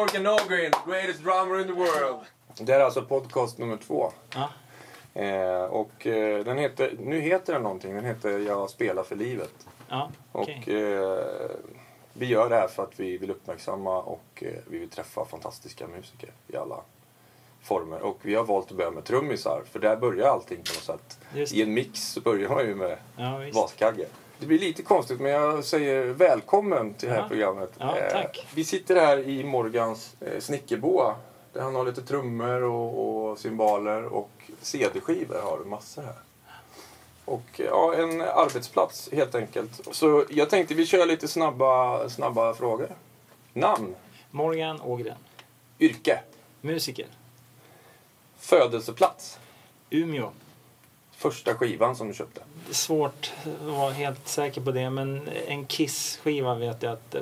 Morgan Ågren, greatest drummer in the world. Det är alltså podcast nummer 2. Ja. Och den heter, nu heter den någonting, den heter Jag spelar för livet. Ja, okay. Och vi gör det här för att vi vill uppmärksamma och vi vill träffa fantastiska musiker i alla former. Och vi har valt att börja med trummisar, för där börjar allting på något sätt. Just. I en mix så börjar man ju med vaskagge. Det blir lite konstigt, men jag säger välkommen till det här programmet. Ja, tack. Vi sitter här i Morgans snickerboa. Där han har lite trummor och cymbaler och cd-skivor har du massor här. Och ja, en arbetsplats helt enkelt. Så jag tänkte vi kör lite snabba frågor. Namn? Morgan Ågren. Yrke? Musiker. Födelseplats? Umeå. Första skivan som du köpte? Det är svårt att vara helt säker på det, men en Kiss-skiva vet jag att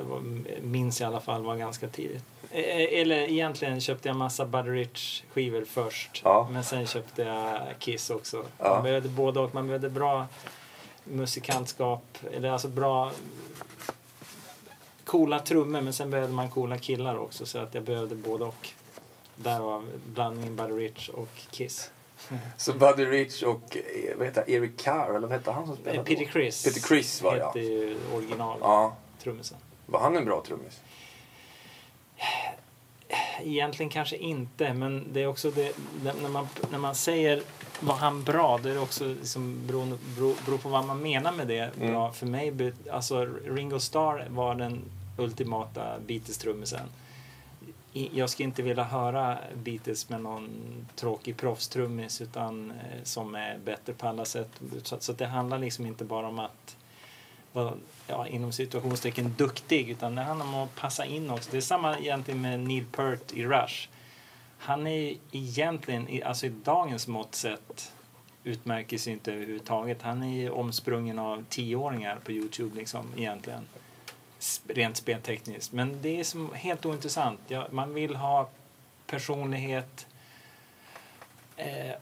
minns i alla fall var ganska tidigt. Eller egentligen köpte jag massa Buddy Rich skivor först, men sen köpte jag Kiss också. Ja. Man behövde både och, man behövde bra musikantskap, eller alltså bra coola trummor, men sen behövde man coola killar också, så att jag behövde både och. Där var blandningen Buddy Rich och Kiss. Så Buddy Rich och vad heter Eric Carr, eller vad heter han som spelade? Peter Criss. Peter Criss var jag. Det är original trummisen. Var han en bra trummis? Egentligen kanske inte, men det är också det, när man säger var han bra, det är också liksom beror på vad man menar med det. Bra för mig, alltså Ringo Starr var den ultimata Beatles-trummisen. Jag skulle inte vilja höra Beatles med någon tråkig proffstrummis, utan som är bättre på alla sätt. Så det handlar liksom inte bara om att vara inom situationstecken duktig, utan det handlar om att passa in också. Det är samma egentligen med Neil Peart i Rush. Han är egentligen, alltså i dagens mått sett, utmärker sig inte överhuvudtaget. Han är omsprungen av 10-åringar på YouTube liksom egentligen. Rent speltekniskt, men det är som helt ointressant. Man vill ha personlighet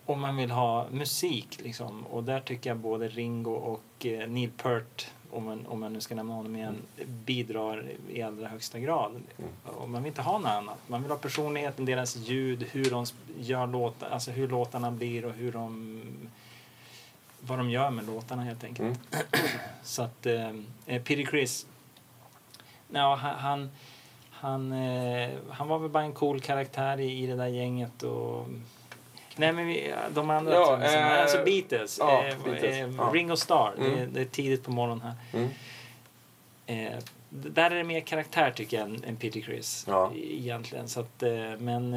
och man vill ha musik liksom. Och där tycker jag både Ringo och Neil Peart, om man nu ska nämna honom igen, bidrar i allra högsta grad. Och man vill inte ha något annat. Man vill ha personligheten, deras ljud, hur de gör låtar, alltså hur låtarna blir och hur de, vad de gör med låtarna helt enkelt. Så att Peter Criss, ja, han var väl bara en cool karaktär i det där gänget och... Nej, men de andra... Ja, alltså Beatles. Ja, Beatles. Ringo Starr. Det är tidigt på morgonen här. Där är det mer karaktär tycker jag än Peter Criss egentligen. Så att, men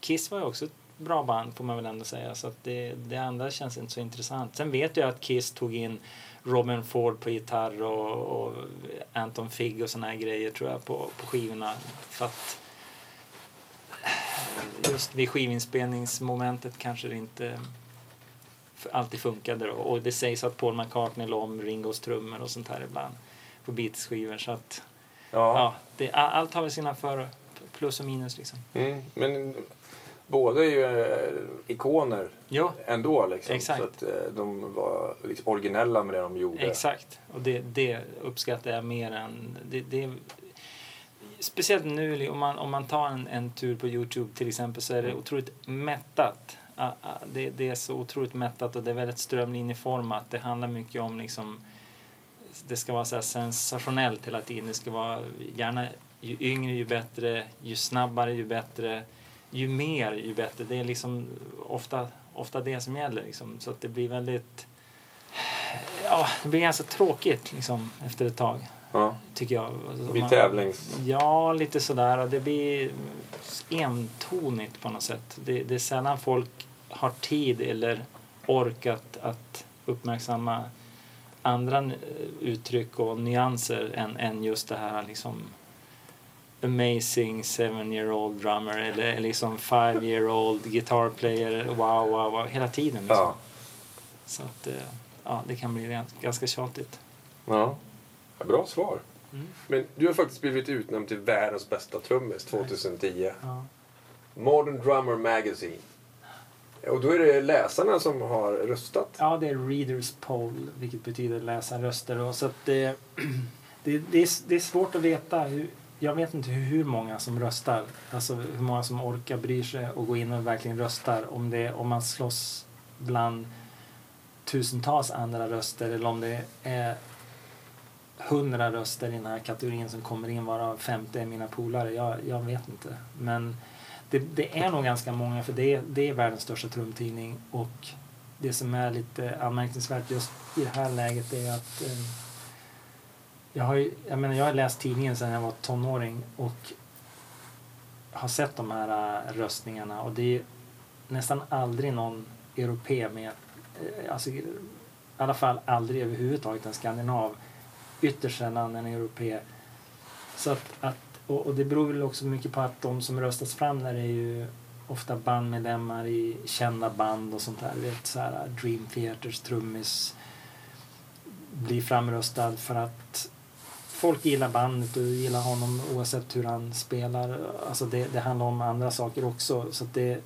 Kiss var ju också ett bra band får man väl ändå säga. Så att det andra känns inte så intressant. Sen vet jag att Kiss tog in Robin Ford på gitarr och Anton Figg och såna här grejer tror jag på skivorna, för att just vid skivinspelningsmomentet kanske det inte alltid funkade då. Och det sägs att Paul McCartney lade om Ringos trummor och sånt här ibland på Beatles-skivor, så att allt har väl sina för plus och minus liksom. Men båda är ju ikoner ändå liksom. Exakt. Så att de var liksom originella med det de gjorde. Exakt, och det uppskattar jag mer än... Det speciellt nu, om man tar en tur på YouTube till exempel, så är det otroligt mättat. Det är så otroligt mättat och det är väldigt strömlinjeformat. Det handlar mycket om liksom... Det ska vara så här sensationellt hela tiden. Det ska vara gärna ju yngre ju bättre, ju snabbare ju bättre. Ju mer, ju bättre. Det är liksom ofta det som gäller. Liksom. Så att det blir väldigt... Ja, det blir ganska tråkigt liksom, efter ett tag. Ja. Tycker jag. Det blir tävlings... Ja, lite sådär. Och det blir entonigt på något sätt. Det är sällan folk har tid eller orkat att uppmärksamma andra uttryck och nyanser än just det här liksom... Amazing 7-year-old drummer eller liksom 5-year-old guitar player, wow, hela tiden liksom. Ja. Så att det kan bli ganska tjatigt. Ja, bra svar. Men du har faktiskt blivit utnämnd till världens bästa trummis 2010. Ja. Modern Drummer Magazine. Och då är det läsarna som har röstat. Ja, det är Readers Poll, vilket betyder läsarröster. Så att det är svårt att veta hur... jag vet inte hur många som röstar, alltså hur många som orkar bryr sig och går in och verkligen röstar, om det, om man slåss bland tusentals andra röster eller om det är 100 röster i den här kategorin som kommer in, varav 50 är mina polare. Jag vet inte, men det är nog ganska många, för det är världens största trumtidning, och det som är lite anmärkningsvärt just i det här läget är att jag har läst tidningen sedan jag var tonåring och har sett de här röstningarna, och det är nästan aldrig någon europé med, alltså i alla fall aldrig överhuvudtaget en skandinav, ytterst sällan en europé. Så och det beror väl också mycket på att de som röstas fram där är ju ofta bandmedlemmar i kända band och sånt där, vet, så här Dream Theaters trummis blir framröstad för att folk gillar bandet och gillar honom oavsett hur han spelar. Alltså det handlar om andra saker också, så att det,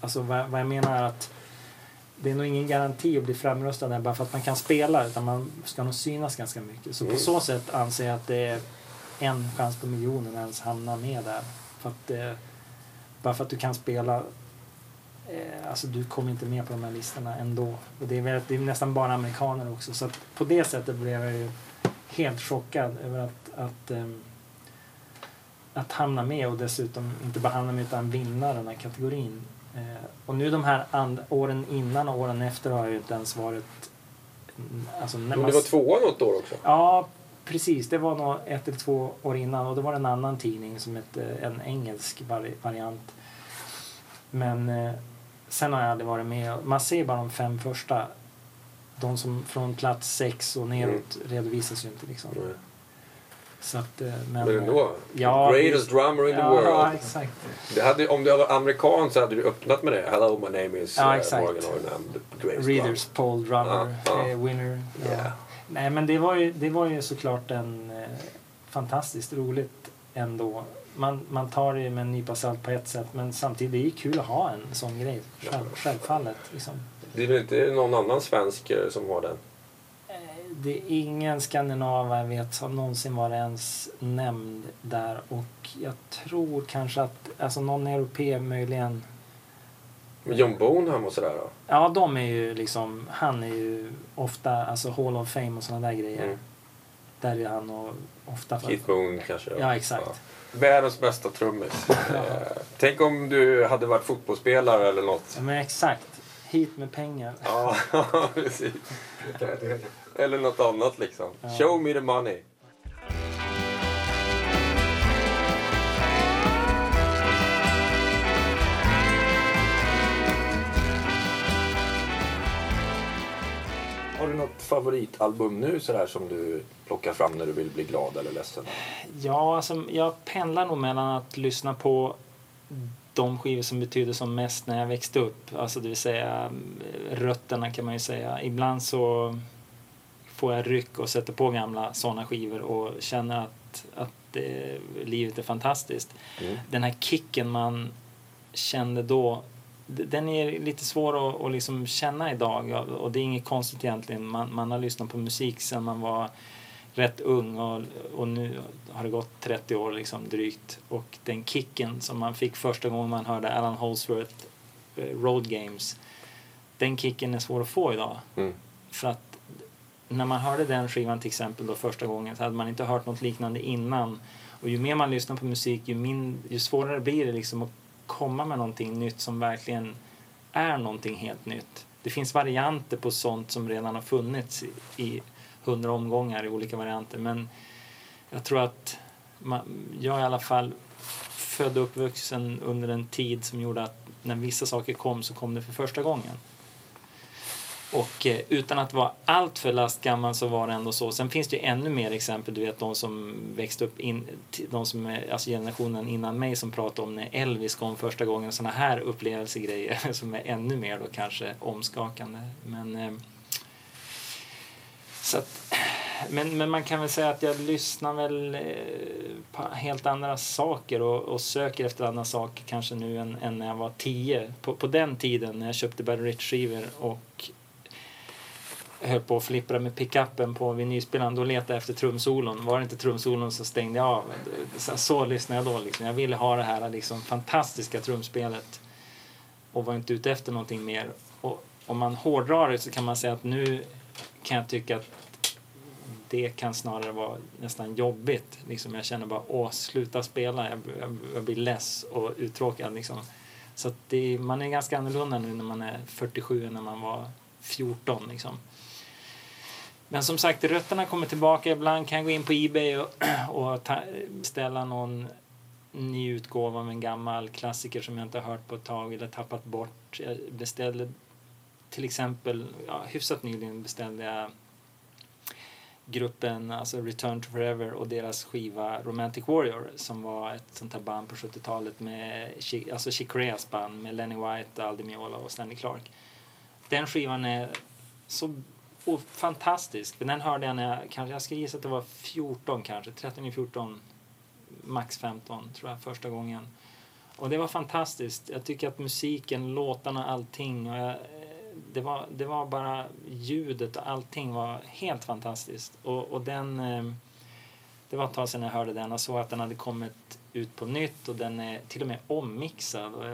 alltså vad jag menar är att det är nog ingen garanti att bli framröstad där bara för att man kan spela, utan man ska nog synas ganska mycket. Så på så sätt anser jag att det är en chans på miljonen ens hamna med där. För att, bara för att du kan spela, alltså du kommer inte med på de här listorna ändå. Och det är nästan bara amerikaner också. Så att på det sättet blev jag ju helt chockad över att hamna med, och dessutom inte bara hamna med utan vinna den här kategorin. Och nu de här åren innan och åren efter har ju inte ens varit, alltså, när men det var tvåan något år också? Ja, precis, det var nog 1 eller 2 år innan, och det var en annan tidning som hette, en engelsk variant, men sen har jag aldrig varit med. Man ser bara de 5 första, de som från plats 6 och neråt redovisas ju inte liksom. Mm. Så att, men ändå, ja, greatest drummer in the world. Ja, exakt. Det hade, om du var amerikan så hade du öppnat med det. Hello, my name is Morgan Ågren. Readers poll drummer, winner. Ja. Yeah. Nej, men det var ju såklart en fantastiskt roligt ändå. Man tar det med en nypa salt på ett sätt, men samtidigt är det kul att ha en sån grej. Självfallet liksom. Det är väl inte någon annan svensk som har den? Det är ingen skandinav jag vet som någonsin var ens nämnd där, och jag tror kanske att, alltså, någon europé möjligen. Men John Bonham och sådär då? Ja, de är ju liksom, han är ju ofta, alltså Hall of Fame och sådana där grejer. Mm. Där är han och ofta Keith Boone kanske. Då. Ja, exakt. Ja. Världens bästa trummis. Tänk om du hade varit fotbollsspelare eller något. Ja, men exakt. Hit med pengar. Ja, precis. Eller något annat liksom. Ja. Show me the money. Har du något favoritalbum nu sådär som du plockar fram när du vill bli glad eller ledsen? Ja, alltså, jag pendlar nog mellan att lyssna på de skivor som betyder som mest när jag växte upp. Alltså det vill säga rötterna kan man ju säga. Ibland så får jag ryck och sätter på gamla sådana skivor och känner att livet är fantastiskt. Mm. Den här kicken man kände då, den är lite svår att liksom känna idag. Och det är inget konstigt egentligen. Man har lyssnat på musik sedan man var rätt ung, och nu har det gått 30 år liksom drygt, och den kicken som man fick första gången man hörde Allan Holdsworth Road Games, den kicken är svår att få idag. Mm. För att när man hörde den skivan till exempel då första gången, så hade man inte hört något liknande innan, och ju mer man lyssnar på musik ju svårare blir det liksom att komma med någonting nytt som verkligen är någonting helt nytt. Det finns varianter på sånt som redan har funnits i 100 omgångar i olika varianter, men jag tror att jag i alla fall född och uppvuxen under en tid som gjorde att när vissa saker kom så kom det för första gången, och utan att vara allt för lastgammal så var det ändå så. Sen finns det ju ännu mer exempel, du vet, de som växte upp de som är, alltså generationen innan mig, som pratade om när Elvis kom första gången, såna här upplevelsegrejer som är ännu mer då kanske omskakande, men så att, men man kan väl säga att jag lyssnar väl på helt andra saker och söker efter andra saker kanske nu än när jag var 10. På den tiden när jag köpte Buddy Rich skivor och höll på att flippra med pickuppen på vinylspelaren och letade efter trumsolon. Var det inte trumsolon så stängde jag av. Så lyssnade jag då. Liksom. Jag ville ha det här liksom, fantastiska trumspelet och var inte ute efter någonting mer. Och om man hårdrar det så kan man säga att nu kan jag tycka att det kan snarare vara nästan jobbigt. Liksom, jag känner bara, sluta spela. Jag blir less och uttråkad. Liksom. Så att man är ganska annorlunda nu när man är 47 än när man var 14. Liksom. Men som sagt, rötterna kommer tillbaka. Ibland kan jag gå in på eBay och ställa någon ny utgåva av en gammal klassiker som jag inte har hört på ett tag eller tappat bort. Jag beställde till exempel, hyfsat nyligen beställde jag gruppen, alltså Return to Forever och deras skiva Romantic Warrior som var ett sånt här band på 70-talet med, alltså Chick Coreas band med Lenny White, Aldi Meola och Stanley Clark. Den skivan är så fantastisk, men den hörde jag när jag ska gissa att det var 14 kanske, 13-14 max 15 tror jag första gången, och det var fantastiskt. Jag tycker att musiken, låtarna, allting, och det var bara ljudet och allting var helt fantastiskt. Och den, det var ett tag sedan jag hörde den och såg att den hade kommit ut på nytt och den är till och med ommixad. Och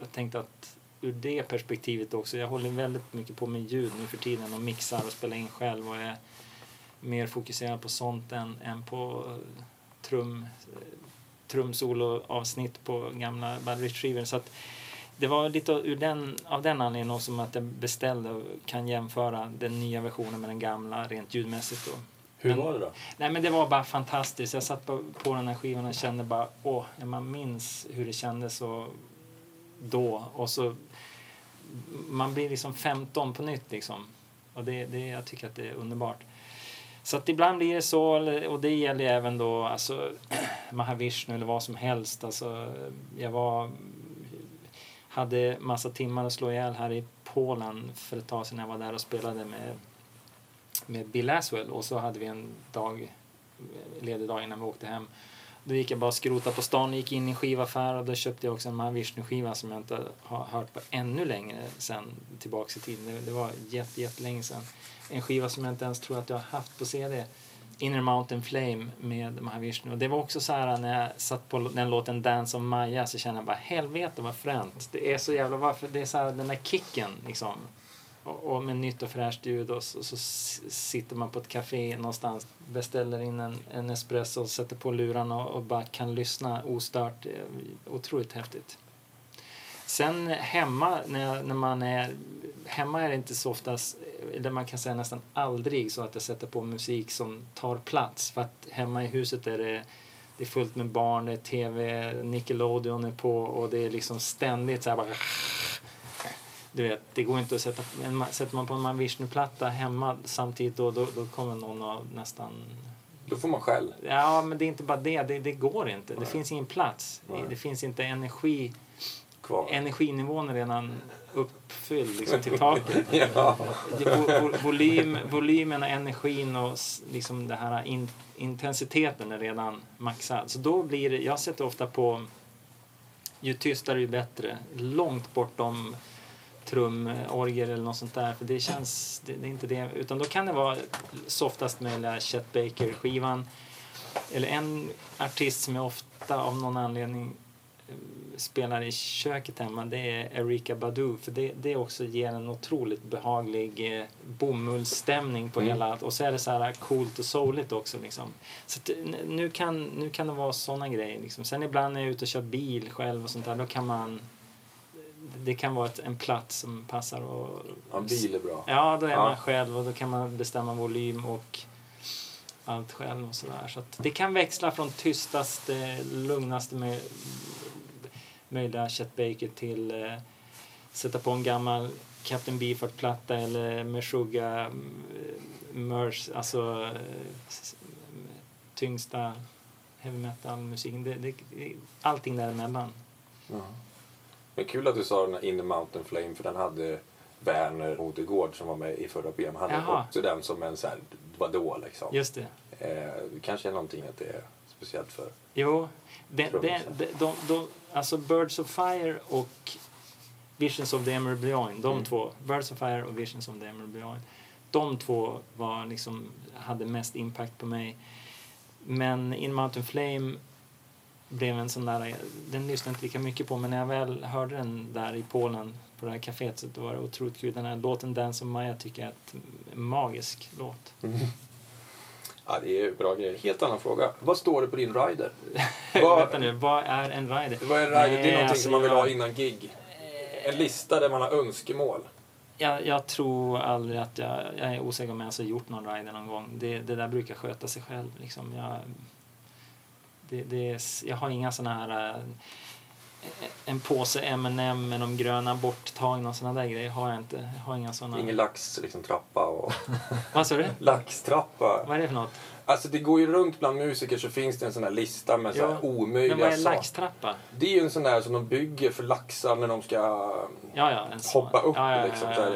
jag tänkte att ur det perspektivet också, jag håller väldigt mycket på med ljud nu för tiden och mixar och spelar in själv och är mer fokuserad på sånt än på trumsoloavsnitt på gamla Buddy Rich-skivor. Så att det var lite av den anledningen också som att jag beställde och kan jämföra den nya versionen med den gamla rent ljudmässigt då. Hur var det då? Nej, men det var bara fantastiskt. Jag satt på den här skivan och kände bara, man minns hur det kändes och då. Och så, man blir liksom 15 på nytt liksom. Och jag tycker att det är underbart. Så att ibland blir det så, och det gäller även då, alltså Mahavishnu eller vad som helst. Alltså, hade massa timmar att slå ihjäl här i Polen för ett tag sedan. Jag var där och spelade med Bill Aswell. Och så hade vi en ledig dag innan vi åkte hem. Då gick jag bara skrota på stan och gick in i en skivaffär. Och då köpte jag också en Mahavishnu-skiva som jag inte har hört på ännu längre sedan tillbaka i tiden. Det var jättelänge sedan. En skiva som jag inte ens tror att jag har haft på CD. Inner Mounting Flame med Mahavishnu. Och det var också så här när jag satt på den låten Dance of Maya så kände jag bara helvete vad fränt. Det är så jävla, varför det är så här den där kicken liksom. Och med nytt och fräscht ljud och så sitter man på ett café någonstans, beställer in en espresso och sätter på luran och bara kan lyssna ostört. Otroligt häftigt. Sen hemma, när man är hemma är det inte så ofta, eller man kan säga nästan aldrig så att jag sätter på musik som tar plats. För att hemma i huset är det är fullt med barn, det är tv, Nickelodeon är på och det är liksom ständigt så här bara, du vet, det går inte att sätter man på en Mahavishnu-platta hemma samtidigt då kommer någon och nästan... Då får man själv. Ja, men det är inte bara det går inte. Nej. Det finns ingen plats. Nej. Det finns inte energi. Energinivån är redan uppfylld liksom, till taket. Ja. Volymen och energin och liksom det här intensiteten är redan maxad. Så då blir det, jag sätter ofta på ju tystare ju bättre, långt bortom trumorgel eller något sånt där, för det känns det är inte det, utan då kan det vara softast möjliga Chet Baker-skivan eller en artist som jag ofta av någon anledning spelar i köket hemma, det är Erykah Badu, för det också ger en otroligt behaglig bomullsstämning på hela, och så är det så här coolt och souligt också liksom. Så att, nu kan det vara såna grejer liksom. Sen ibland när jag är ute och kör bil själv och sånt där, då kan man, det kan vara en plats som passar, och en bil är bra. Ja, då är man själv och då kan man bestämma volym och allt själv och sådär. Så att det kan växla från tystaste, lugnaste med möjliga Chet Baker till sätta på en gammal Captain Beefheart-platta eller Meshuggah Murs, alltså tyngsta heavy metal-musiken. Allting däremellan. Mm. Men kul att du sa den här Inner Mounting Flame, för den hade Werner Odegård som var med i förra PM. Han hade också den som en så här, vadå liksom. Just det. Kanske är någonting att det är speciellt för... Jo, alltså Birds of Fire och Visions of the Emerald Beyond, de två, Birds of Fire och Visions of the Emerald Beyond, de två var liksom, hade mest impact på mig. Men Inner Mounting Flame blev en sån där, den lyssnade inte lika mycket på, men när jag väl hörde den där i Polen på det här kaféet så det var det otroligt kul. Den här låten Dance of Maya tycker jag är en magisk låt. Mm. Ja, det är ju bra grejer. Helt annan fråga. Vad står det på din rider? Vänta nu, vad är en rider? Vad är en rider? Nej, det är någonting alltså, som man vill ha innan gig. En lista där man har önskemål. Jag tror aldrig att jag är osäker om jag har gjort någon rider någon gång. Det där brukar sköta sig själv. Liksom. Jag har inga sådana här... En påse M&M med de gröna borttagna och sådana där grejer har jag inte. Jag har inga sådana... Ingen lax, liksom trappa och... Vad sa du? Laxtrappa. Vad är det för något? Alltså det går ju runt bland musiker så finns det en sån här lista med så här omöjliga saker. Men vad är laxtrappa? Det är ju en sån där som de bygger för laxar när de ska hoppa upp. Ja,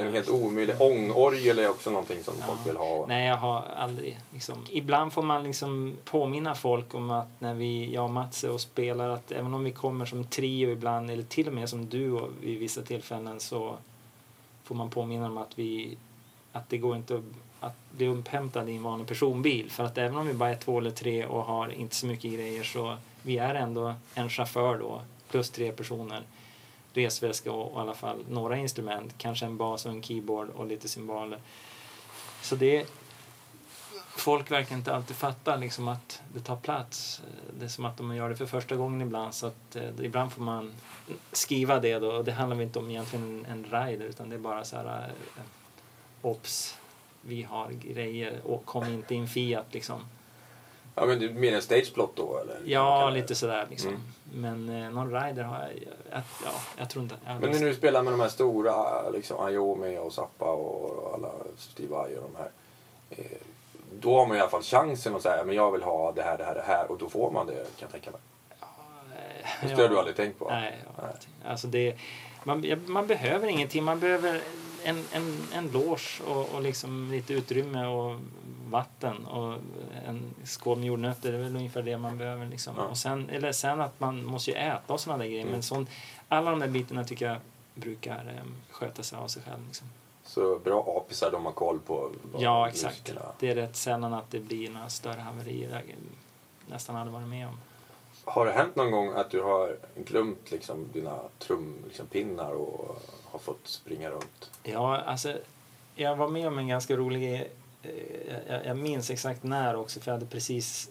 en helt omöjlig ångorgel är också någonting som folk vill ha. Nej, jag har aldrig liksom. Ibland får man liksom påminna folk om att när jag och Mats och spelar att även om vi kommer som trio ibland eller till och med som duo vid vissa tillfällen så får man påminna om att att det går inte att bli upphämtad i en vanlig personbil. För att även om vi bara är 2 eller 3 och har inte så mycket grejer så vi är ändå en chaufför då. Plus 3 personer. Resväska och i alla fall några instrument. Kanske en bas och en keyboard och lite cymbaler. Så det... Folk verkar inte alltid fatta liksom att det tar plats. Det är som att de gör det för första gången ibland. Så att ibland får man skriva det då. Och det handlar inte om egentligen en rider utan det är bara så här... Ops, vi har grejer och kom inte in Fiat liksom. Ja, men du menar stageplot då eller? Ja, lite sådär liksom. Mm. Men någon rider har jag tror inte. Men när du spelar med de här stora liksom Iommi och Zappa och alla Stevie Wonder och de här. Då har man i alla fall chansen att säga men jag vill ha det här, det här, det här och då får man det kan jag tänka mig. Det har du aldrig tänkt på? Nej. Alltså det, man behöver ingenting, man behöver en loge och liksom lite utrymme och vatten och en skål med jordnötter, det är väl ungefär det man behöver liksom. Ja. Och sen att man måste ju äta och sådana där grejer, men alla de där bitarna tycker jag brukar sköta sig av sig själv liksom. Så bra apisar de har koll på. Ja, exakt. Musikerna. Det är rätt sällan att det blir några större haverier jag nästan aldrig varit med om. Har det hänt någon gång att du har glömt liksom dina trumpinnar och har fått springa runt? Ja, alltså jag var med om en ganska rolig jag minns exakt när också för jag hade precis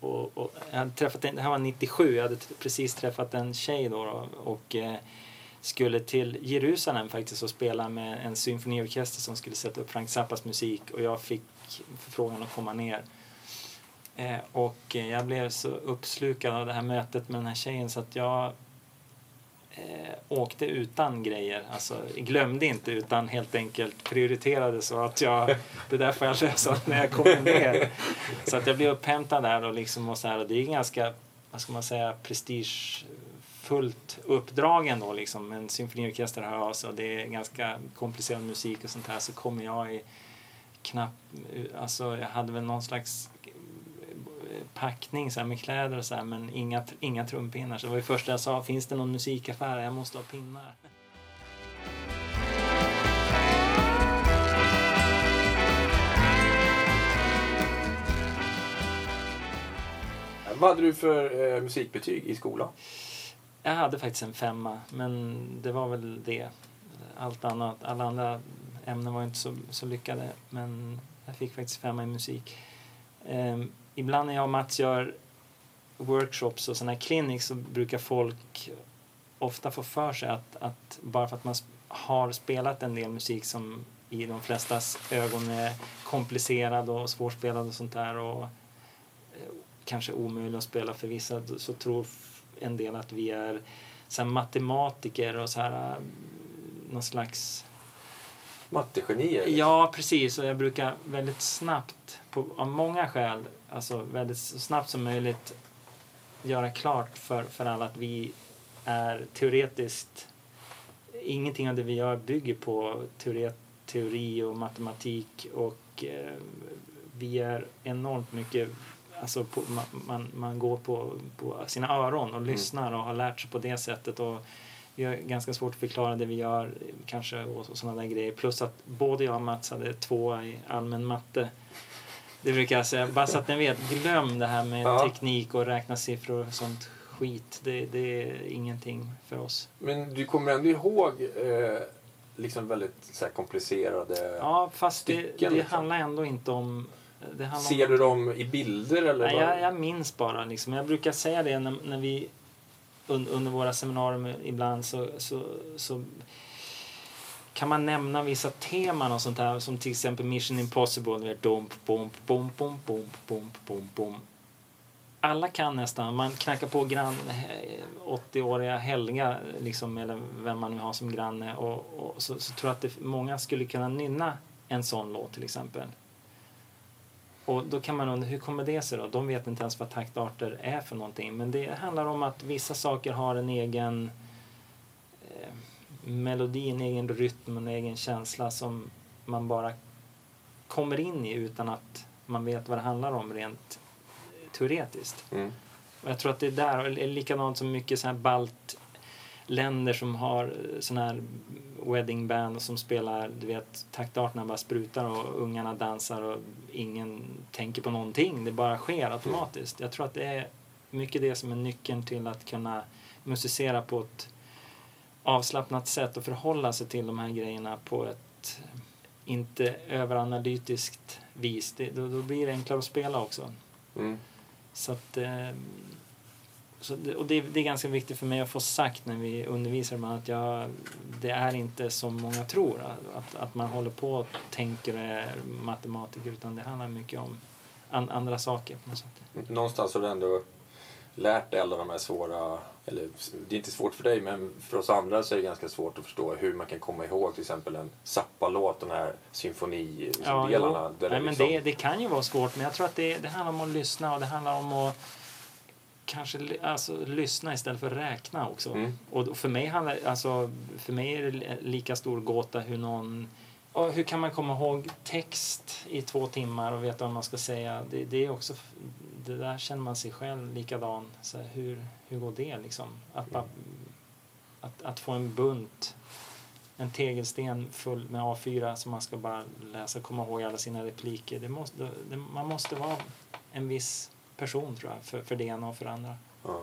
jag hade träffat en, det här var 97, jag hade precis träffat en tjej då och skulle till Jerusalem faktiskt och spela med en symfoniorkester som skulle sätta upp Frank Zappas musik och jag fick förfrågan att komma ner. Och jag blev så uppslukad av det här mötet med den här tjejen så att jag åkte utan grejer. Alltså glömde inte utan helt enkelt prioriterade så att det där får jag lösa när jag kommer ner. Så att jag blev upphämtad där och liksom och så här och det är ganska, vad ska man säga, prestigefullt uppdrag ändå liksom. En symfoniorkester här och det är ganska komplicerad musik och sånt här så kommer jag i knappt, alltså jag hade väl någon slags packning så här, med kläder och så här, men inga trumpinnar. Så det var ju första jag sa, finns det någon musikaffär? Jag måste ha pinnar. Vad hade du för musikbetyg i skolan? Jag hade faktiskt en 5, men det var väl det. Alla andra ämnen var inte så lyckade, men jag fick faktiskt 5 i musik. Ibland när jag och Mats gör workshops och såna här clinics så brukar folk ofta få för sig att bara för att man har spelat en del musik som i de flestas ögon är komplicerad och svårspelad och sånt där och kanske omöjligt att spela för vissa så tror en del att vi är så här matematiker och så här någon slags... Mattegenier? Ja, precis. Och jag brukar väldigt snabbt, av många skäl, alltså väldigt så snabbt som möjligt göra klart för alla att vi är teoretiskt, ingenting av det vi gör bygger på teori och matematik och vi är enormt mycket, alltså man går på sina öron och lyssnar och har lärt sig på det sättet och Vi har ganska svårt att förklara det vi gör kanske och sådana där grejer. Plus att både jag och Mats hade 2 i allmän matte. Det brukar jag säga. Bara så att ni vet, glöm det här med teknik och räkna siffror och sånt skit. Det är ingenting för oss. Men du kommer ändå ihåg liksom väldigt så här komplicerade fast stycken, det liksom handlar ändå inte om... Ser du dem i bilder? Eller nej, jag minns bara. Liksom. Jag brukar säga det när vi under våra seminarier ibland så kan man nämna vissa teman och sånt här, som till exempel Mission Impossible, där dom bom bom bom bom bom bom bom. Alla kan nästan, man knackar på grann 80-åriga Helga liksom, eller vem man nu har som granne, och så tror jag att många skulle kunna nynna en sån låt till exempel. Och då kan man undra, hur kommer det sig då? De vet inte ens vad taktarter är för någonting. Men det handlar om att vissa saker har en egen melodi, en egen rytm, en egen känsla som man bara kommer in i utan att man vet vad det handlar om rent teoretiskt. Mm. Och jag tror att det är där, och likadant som mycket så här baltländer som har sån här weddingband som spelar, du vet, taktarterna bara sprutar och ungarna dansar och ingen tänker på någonting, det bara sker automatiskt. Jag tror att det är mycket det som är nyckeln till att kunna musicera på ett avslappnat sätt och förhålla sig till de här grejerna på ett inte överanalytiskt vis. Då blir det enklare att spela också. Mm. Så att... och det är ganska viktigt för mig att få sagt när vi undervisar man att det är inte som många tror att man håller på och tänker och är matematiker, utan det handlar mycket om andra saker på något sätt. Någonstans har du ändå lärt dig alla de här svåra, eller det är inte svårt för dig, men för oss andra så är det ganska svårt att förstå hur man kan komma ihåg till exempel en Zappa-låt, den här symfonidelarna. Ja. Där nej, liksom... men det kan ju vara svårt, men jag tror att det handlar om att lyssna, och det handlar om att kanske lyssna istället för att räkna också. Mm. Och för mig handlar, för mig är det lika stor gåta hur någon... Hur kan man komma ihåg text i 2 timmar och veta vad man ska säga? Det är också... Det där känner man sig själv likadan. Så här, hur går det liksom? Att få en bunt, en tegelsten full med A4 som man ska bara läsa och komma ihåg alla sina repliker. Man måste vara en viss... person tror jag, för det ena och för det andra. Ja.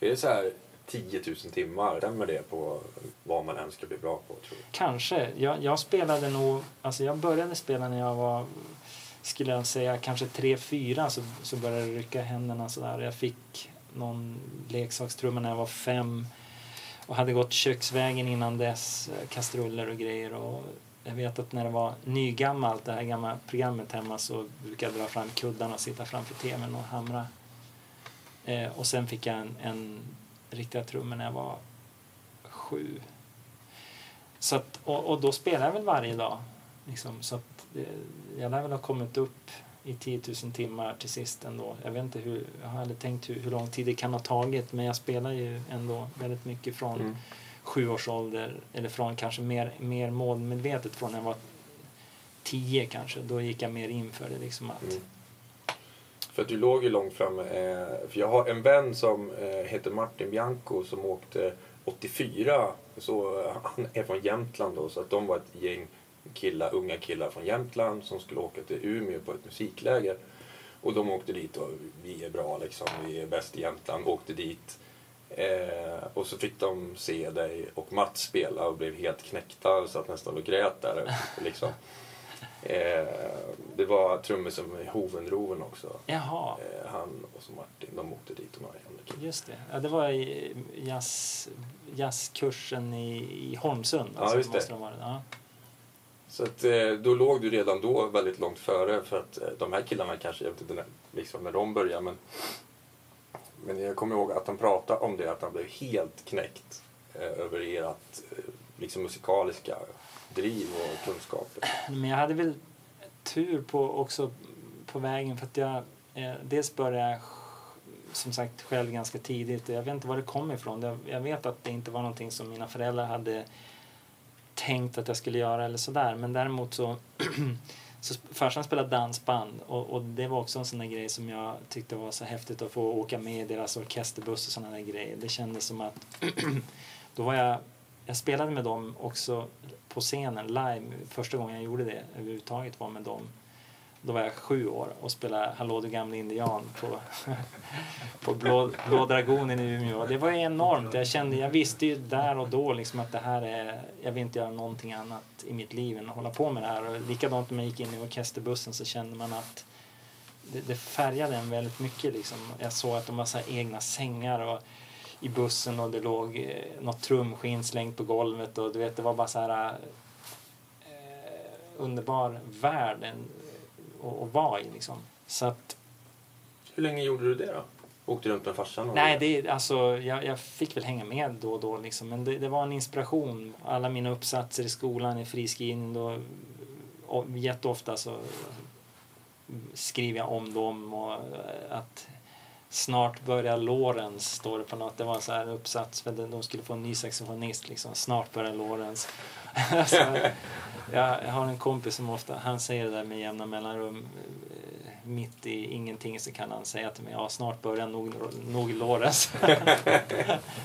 Är det så här 10 000 timmar, rämmer det på vad man än ska bli bra på, tror jag? Kanske. Jag spelade nog, jag började spela när jag var, skulle jag säga, kanske 3-4, så började jag rycka händerna sådär. Jag fick någon leksakstrumma när jag var 5 och hade gått köksvägen innan dess, kastruller och grejer, och jag vet att när det var nygammalt, det här gamla programmet hemma, så brukade jag dra fram kuddarna och sitta framför tvn och hamra. Och sen fick jag en riktiga trummen när jag var 7. Så att, och då spelade jag väl varje dag. Liksom, så att jag lär väl ha kommit upp i 10 000 timmar till sist ändå. Jag vet inte jag hade tänkt hur lång tid det kan ha tagit, men jag spelar ju ändå väldigt mycket från... 7-årsålder, eller från kanske mer målmedvetet, från när jag var 10 kanske, då gick jag mer in för det liksom att... För att du låg ju långt fram, för jag har en vän som heter Martin Bianco som åkte 84, så han är från Jämtland då, så att de var ett gäng unga killar från Jämtland som skulle åka till Umeå på ett musikläger, och de åkte dit och vi är bra liksom, vi är bäst i Jämtland, åkte dit. Och så fick de se dig och Mats spela och blev helt knäckta, så att nästan och grät där liksom. Det var trummor som Hovenroven också. Jaha. Han och så Martin, de åkte dit och några andra. Just det, ja, det var jazzkursen i Holmsund. Ja, alltså, just det. Så att, då låg du redan då väldigt långt före, för att de här killarna kanske, jag vet inte liksom, när de började, men jag kommer ihåg att han pratade om det, att han blev helt knäckt över ert liksom musikaliska driv och kunskaper. Men jag hade väl tur också på vägen, för att jag dels började som sagt själv ganska tidigt. Jag vet inte var det kom ifrån. Jag vet att det inte var någonting som mina föräldrar hade tänkt att jag skulle göra eller sådär. Men däremot så farsan spelade dansband, och det var också en sån där grej som jag tyckte var så häftigt, att få åka med i deras orkesterbuss och såna där grejer. Det kändes som att Då var jag spelade med dem också på scenen live. Första gången jag gjorde det överhuvudtaget var med dem. Då var jag 7 år och spelade Hallå du gamla indian på Blå Dragonen i Umeå. Det var enormt. Jag visste ju där och då liksom att det här är, jag vill inte göra någonting annat i mitt liv än att hålla på med det här. Och likadant när man gick in i orkesterbussen så kände man att det färgade en väldigt mycket liksom. Jag såg att de var så här egna sängar och i bussen och det låg något trumskinn slängt på golvet och du vet, det var bara så här underbar värld och var i liksom. Så att, hur länge gjorde du det då? Åkte du runt med farsan? Nej, jag fick väl hänga med då och då liksom, men det var en inspiration. Alla mina uppsatser i skolan i friskrivning då, och jätteofta så skriver jag om dem och att snart börjar Lawrence står det på något. Det var så här en uppsats för de skulle få en ny saxofonist liksom. Snart börjar Lawrence. Alltså, jag har en kompis som ofta, han säger det där med jämna mellanrum, mitt i ingenting så kan han säga till mig, ja snart börjar nog Lawrence.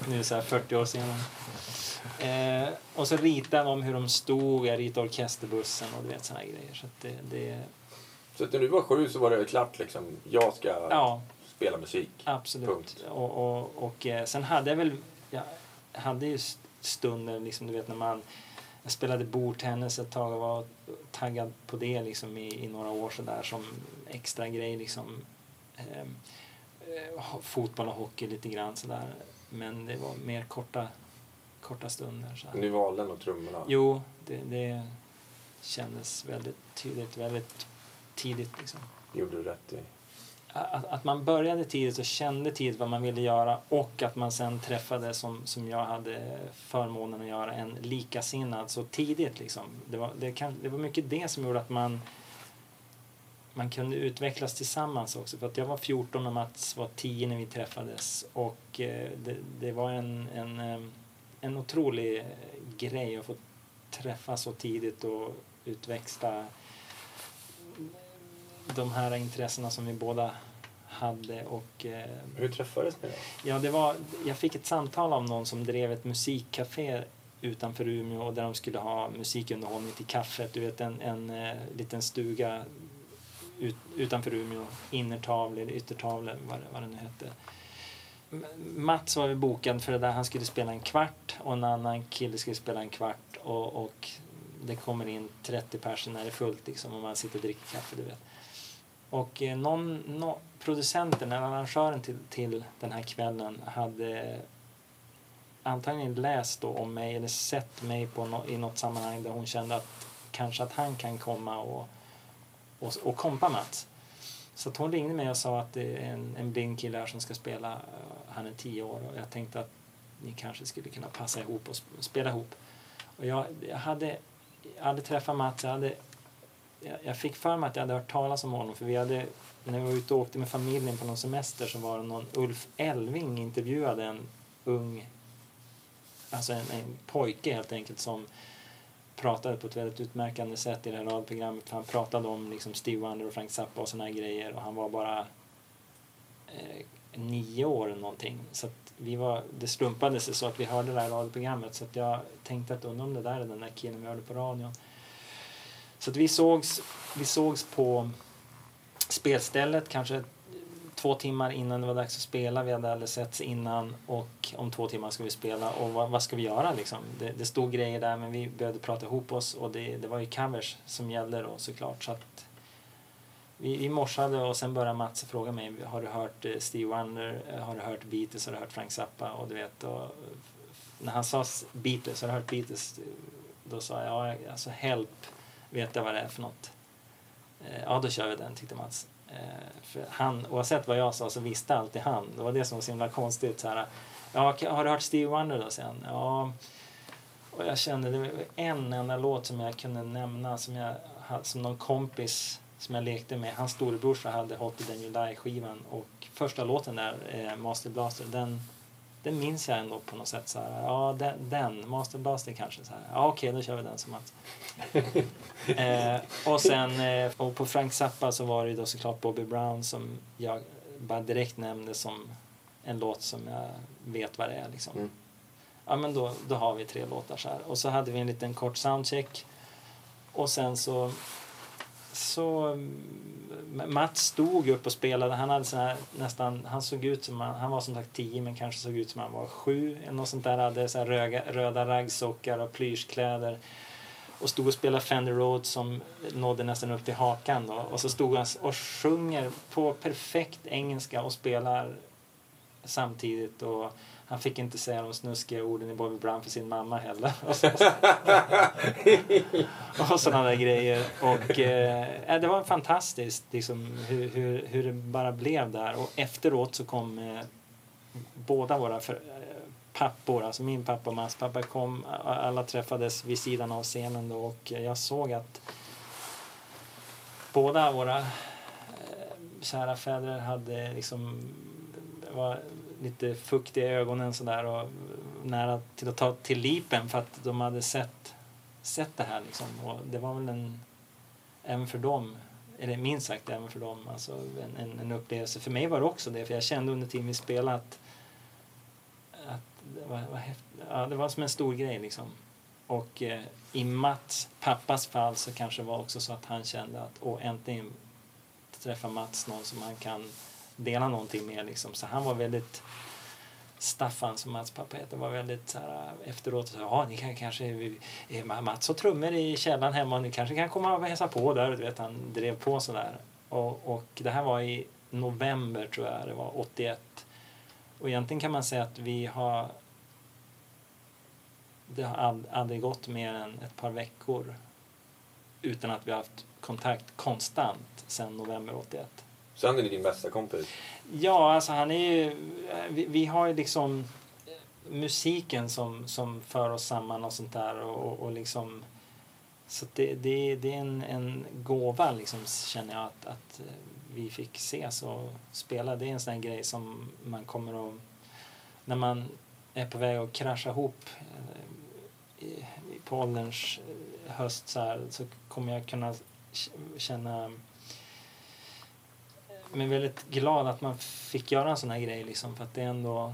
Nu så här 40 år senare. Och så ritade de hur de stod, jag ritade orkesterbussen och du vet såna här grejer. Så att så att när du var 7 så var det klart liksom, jag ska... Ja. Spela musik. Absolut. Punkt. Och sen hade jag hade ju stunder liksom, du vet när jag spelade bordtennis ett tag och var taggad på det liksom i några år så där som extra grej liksom, fotboll och hockey lite grann så där, men det var mer korta stunder så. Nu valde och trummorna. Jo, det kändes väldigt tydligt, väldigt tidigt liksom. Gjorde du rätt i? Att man började tidigt och kände tidigt vad man ville göra och att man sen träffade som jag hade förmånen att göra en likasinnad så tidigt liksom. Det var mycket det som gjorde att man kunde utvecklas tillsammans också, för att jag var 14 och Mats var 10 när vi träffades och det var en otrolig grej att få träffas så tidigt och utväxla de här intressena som vi båda hade och... Hur träffades ni då? Ja, jag fick ett samtal av någon som drev ett musikcafé utanför Umeå där de skulle ha musikunderhållning till kaffet. Du vet, en liten stuga utanför Umeå. Innertavlor, yttertavlor, vad det nu hette. Mats var bokad för det där. Han skulle spela en kvart och en annan kille skulle spela en kvart och det kommer in 30 personer när det är fullt liksom, och man sitter och dricker kaffe, du vet. Och producenten eller arrangören till den här kvällen hade antagligen läst då om mig eller sett mig i något sammanhang där hon kände att kanske att han kan komma och kompa Mats. Så att hon ringde mig och sa att det är en blind kille här som ska spela, han är 10 år och jag tänkte att ni kanske skulle kunna passa ihop och spela ihop. Och jag hade träffat Mats, jag fick för mig att jag hade hört talas om honom, för när vi var ute och åkte med familjen på någon semester så var det någon Ulf Elving intervjuade en ung, alltså en pojke helt enkelt, som pratade på ett väldigt utmärkande sätt i det här radprogrammet. Han pratade om liksom Steve Wonder och Frank Zappa och såna här grejer och han var bara 9 år eller någonting, så att det slumpade sig så att vi hörde det här radprogrammet, så att jag tänkte att undra om det där är den där killen vi hörde på radion. Så att vi sågs på spelstället kanske 2 timmar innan det var dags att spela. Vi hade aldrig setts innan och om 2 timmar ska vi spela. Och vad ska vi göra liksom? Det stod grejer där, men vi började prata ihop oss och det var ju covers som gällde då såklart. Så att vi morsade och sen började Mats fråga mig, har du hört Steve Wonder? Har du hört Beatles? Har du hört Frank Zappa? Och du vet, och när han sa Beatles, har du hört Beatles? Då sa jag, ja, alltså help. Vet jag vad det är för något? Ja, då kör vi den, tyckte Mats. För han, oavsett vad jag sa så visste alltid han. Det var det som var så himla konstigt. Så här, ja, har du hört Steve Wonder då sen? Ja. Och jag kände, det var en enda låt som jag kunde nämna som någon kompis som jag lekte med. Hans storebrorsa hade Hot in July-skivan och första låten där, Master Blaster, den minns jag ändå på något sätt så här. Ja, den Master Blaster kanske så här. Ja, okej, då kör vi den som att. Och sen och på Frank Zappa så var det ju då såklart Bobby Brown som jag bara direkt nämnde som en låt som jag vet vad det är liksom. Mm. ja men då har vi 3 låtar så här. Och så hade vi en liten kort soundcheck. Och sen så Mats stod upp och spelade. Han hade sån här, nästan, han såg ut som han var som sagt 10, men kanske såg ut som han var 7 eller något sånt där. Hade så här röda raggsockar och plyschkläder. Och stod och spelade Fender Rhodes som nådde nästan upp till hakan då. Och så stod han och sjunger på perfekt engelska och spelar samtidigt. Och han fick inte säga de snuskiga orden i Bobby Brown för sin mamma heller. Och sådana där grejer. Och det var fantastiskt liksom, hur det bara blev där. Och efteråt så kom båda våra pappor, alltså min pappa och Mats pappa kom, alla träffades vid sidan av scenen då, och jag såg att båda våra kära fäder hade liksom var lite fuktiga i ögonen sådär och nära till att ta till lipen för att de hade sett det här liksom, och det var väl även för dem, eller minst sagt även för dem, alltså en upplevelse. För mig var det också det, för jag kände under tiden vi spelade att det var som en stor grej liksom. Och i Mats pappas fall så kanske var också så att han kände att äntligen träffa Mats, någon som han kan dela någonting med liksom. Så han var väldigt, Staffan som Mats pappa heter, var väldigt så här, efteråt så ni kanske Mats och trummor i källaren hemma, ni kanske kan komma och hälsa på där, du vet, han drev på så där. Och det här var i november tror jag, det var 81. Och egentligen kan man säga att det har aldrig gått mer än ett par veckor utan att vi har haft kontakt konstant sedan november 81. Så han är din bästa kompis? Ja, alltså han är ju, vi har ju liksom musiken som för oss samman och sånt där och liksom, så det är en gåva liksom, känner jag, att vi fick ses och spela. Det är en sån här grej som man kommer att, när man är på väg att krascha ihop på ålderns höst så här, så kommer jag kunna känna mig väldigt glad att man fick göra en sån här grej liksom, för att det ändå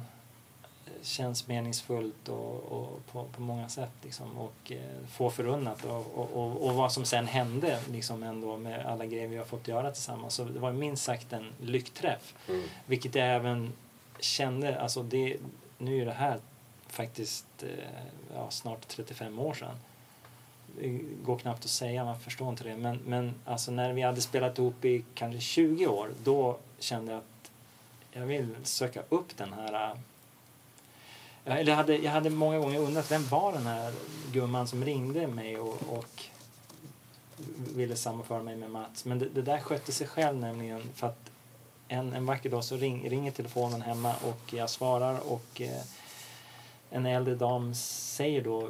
känns meningsfullt och på många sätt liksom, och få förunnat och vad som sen hände liksom, ändå med alla grejer vi har fått göra tillsammans, så det var minst sagt en lyckträff. Vilket jag även kände, alltså det, nu är det här faktiskt snart 35 år sedan, det går knappt att säga, man förstår inte det, men alltså när vi hade spelat ihop i kanske 20 år, då kände jag att jag vill söka upp den här. Jag hade många gånger undrat, vem var den här gumman som ringde mig och ville sammanföra mig med Mats. Men det där skötte sig själv nämligen, för att en vacker dag så ringer telefonen hemma och jag svarar, och en äldre dam säger då,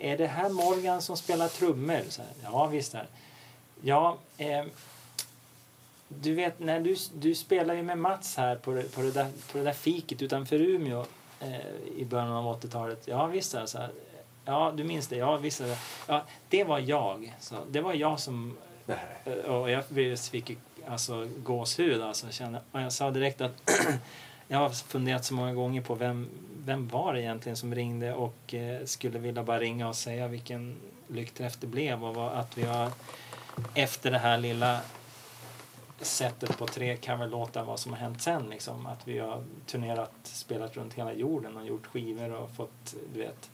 är det här Morgan som spelar trummor? Så här, ja visst är. Ja, du vet när du spelar ju med Mats här på det där fiket utanför Umeå i början av 80-talet. Ja visst är det. Ja du minns det. Ja visst är det. Ja, det var jag. Så det var jag som, och jag fick alltså gåshud, alltså kände, och jag sa direkt att jag har funderat så många gånger på vem var det egentligen som ringde, och skulle vilja bara ringa och säga vilken lyckträff det blev, och att vi har efter det här lilla sättet på 3 coverlåtar vad som har hänt sen liksom, att vi har turnerat, spelat runt hela jorden och gjort skivor och fått, du vet,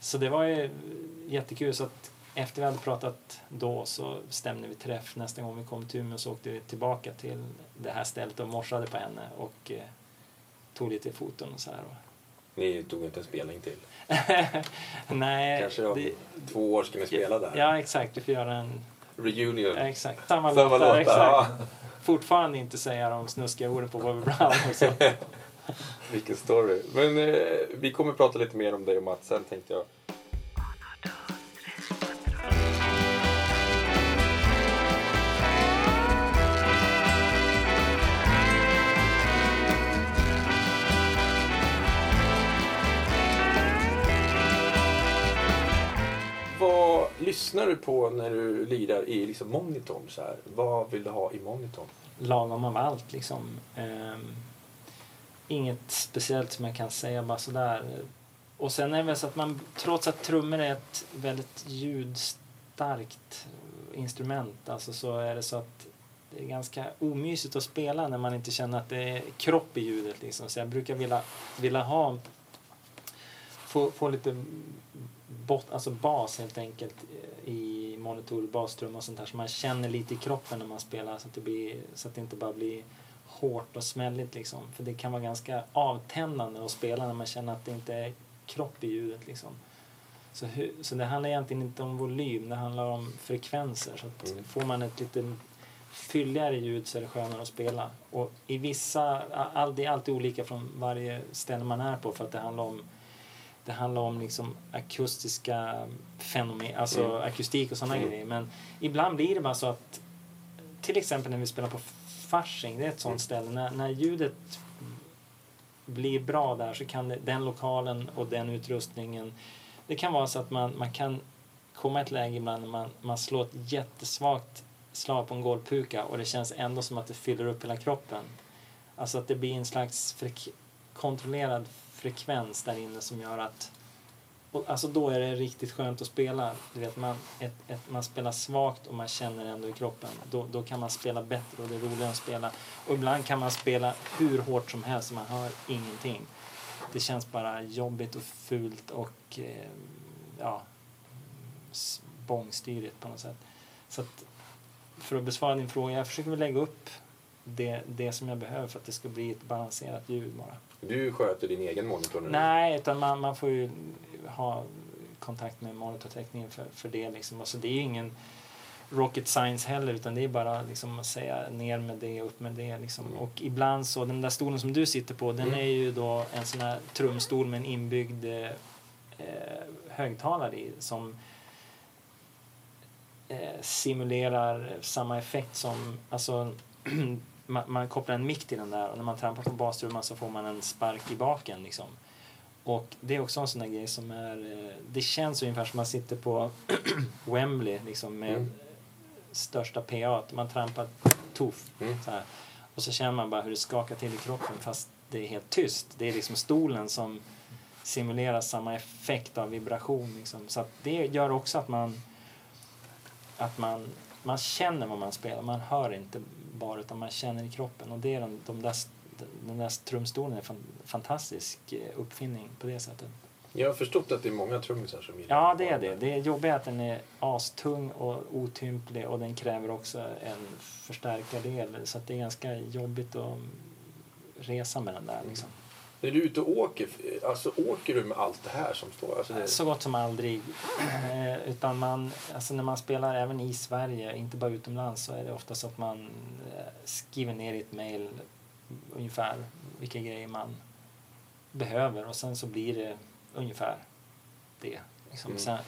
så det var ju jättekul. Så att efter vi hade pratat då så stämde vi träff, nästa gång vi kom till Umeå så åkte vi tillbaka till det här stället och morsade på henne och tog lite foton och så här. Ni tog inte en spelning till? Nej. Kanske om 2 år ska ni spela där? Ja exakt, vi får göra en reunion. Exakt. Samma låtar, exakt. Ja. Fortfarande inte säga de snuskiga orden på Bobby Brown också. Vilken story. Men vi kommer prata lite mer om dig och Mats sen, tänkte jag. Vad lyssnar du på när du lirar i liksom monitorn så här? Vad vill du ha i monitorn? Lagom av allt liksom. Inget speciellt som jag kan säga bara sådär. Och sen är det väl så att man, trots att trummor är ett väldigt ljudstarkt instrument, alltså, så är det så att det är ganska omysigt att spela när man inte känner att det är kropp i ljudet liksom. Så jag brukar vilja ha få lite alltså bas helt enkelt i monitor, bastrumma och sånt här, så man känner lite i kroppen när man spelar, så att det inte bara blir hårt och smälligt liksom. För det kan vara ganska avtändande att spela när man känner att det inte är kropp i ljudet liksom. Så det handlar egentligen inte om volym, det handlar om frekvenser. Så att får man ett lite fylligare ljud så är det skönare att spela. Och i vissa, det är alltid olika från varje ställe man är på, för att det handlar om liksom akustiska fenomen, alltså akustik och sådana grejer. Men ibland blir det bara så att, till exempel när vi spelar på Fasching, det är ett sånt ställe, när ljudet blir bra där, så kan den lokalen och den utrustningen, det kan vara så att man kan komma i ett läge ibland när man slår ett jättesvagt slag på en golvpuka och det känns ändå som att det fyller upp hela kroppen. Alltså att det blir en slags kontrollerad frekvens där inne som gör att, alltså då är det riktigt skönt att spela. Du vet, man spelar svagt och man känner ändå i kroppen. Då kan man spela bättre och det är roligare att spela. Och ibland kan man spela hur hårt som helst och man hör ingenting. Det känns bara jobbigt och fult och bångstyrigt på något sätt. Så att, för att besvara din fråga, jag försöker lägga upp det som jag behöver för att det ska bli ett balanserat ljud bara. Du sköter din egen monitor nu? Nej, utan man får ju ha kontakt med monitortekniken för det liksom. Alltså det är ju ingen rocket science heller, utan det är bara liksom att säga ner med det, upp med det liksom. Och ibland så, den där stolen som du sitter på, den är ju då en sån här trumstol med en inbyggd högtalare i, som simulerar samma effekt som, alltså man kopplar en mick till den där, och när man trampar på bastrumman så får man en spark i baken liksom. Och det är också en sån där grej som är, det känns ungefär som man sitter på Wembley liksom, med största PA, man trampar tuff så här. Och så känner man bara hur det skakar till i kroppen, fast det är helt tyst. Det är liksom stolen som simulerar samma effekt av vibration liksom. Så att det gör också att man känner vad man spelar, man hör inte bara, utan man känner i kroppen. Och det är den där trumstolen är en fantastisk uppfinning på det sättet. Jag har förstått att det är många trummisar som gillar. Ja, det är det. Det är jobbigt att den är astung och otymplig, och den kräver också en förstärkardel, så att det är ganska jobbigt att resa med den där liksom. När du är ute och åker, alltså åker du med allt det här som står? Alltså det... Så gott som aldrig. Utan alltså när man spelar även i Sverige, inte bara utomlands, så är det ofta så att man skriver ner i ett mejl ungefär vilka grejer man behöver. Och sen så blir det ungefär det. Liksom. Sen,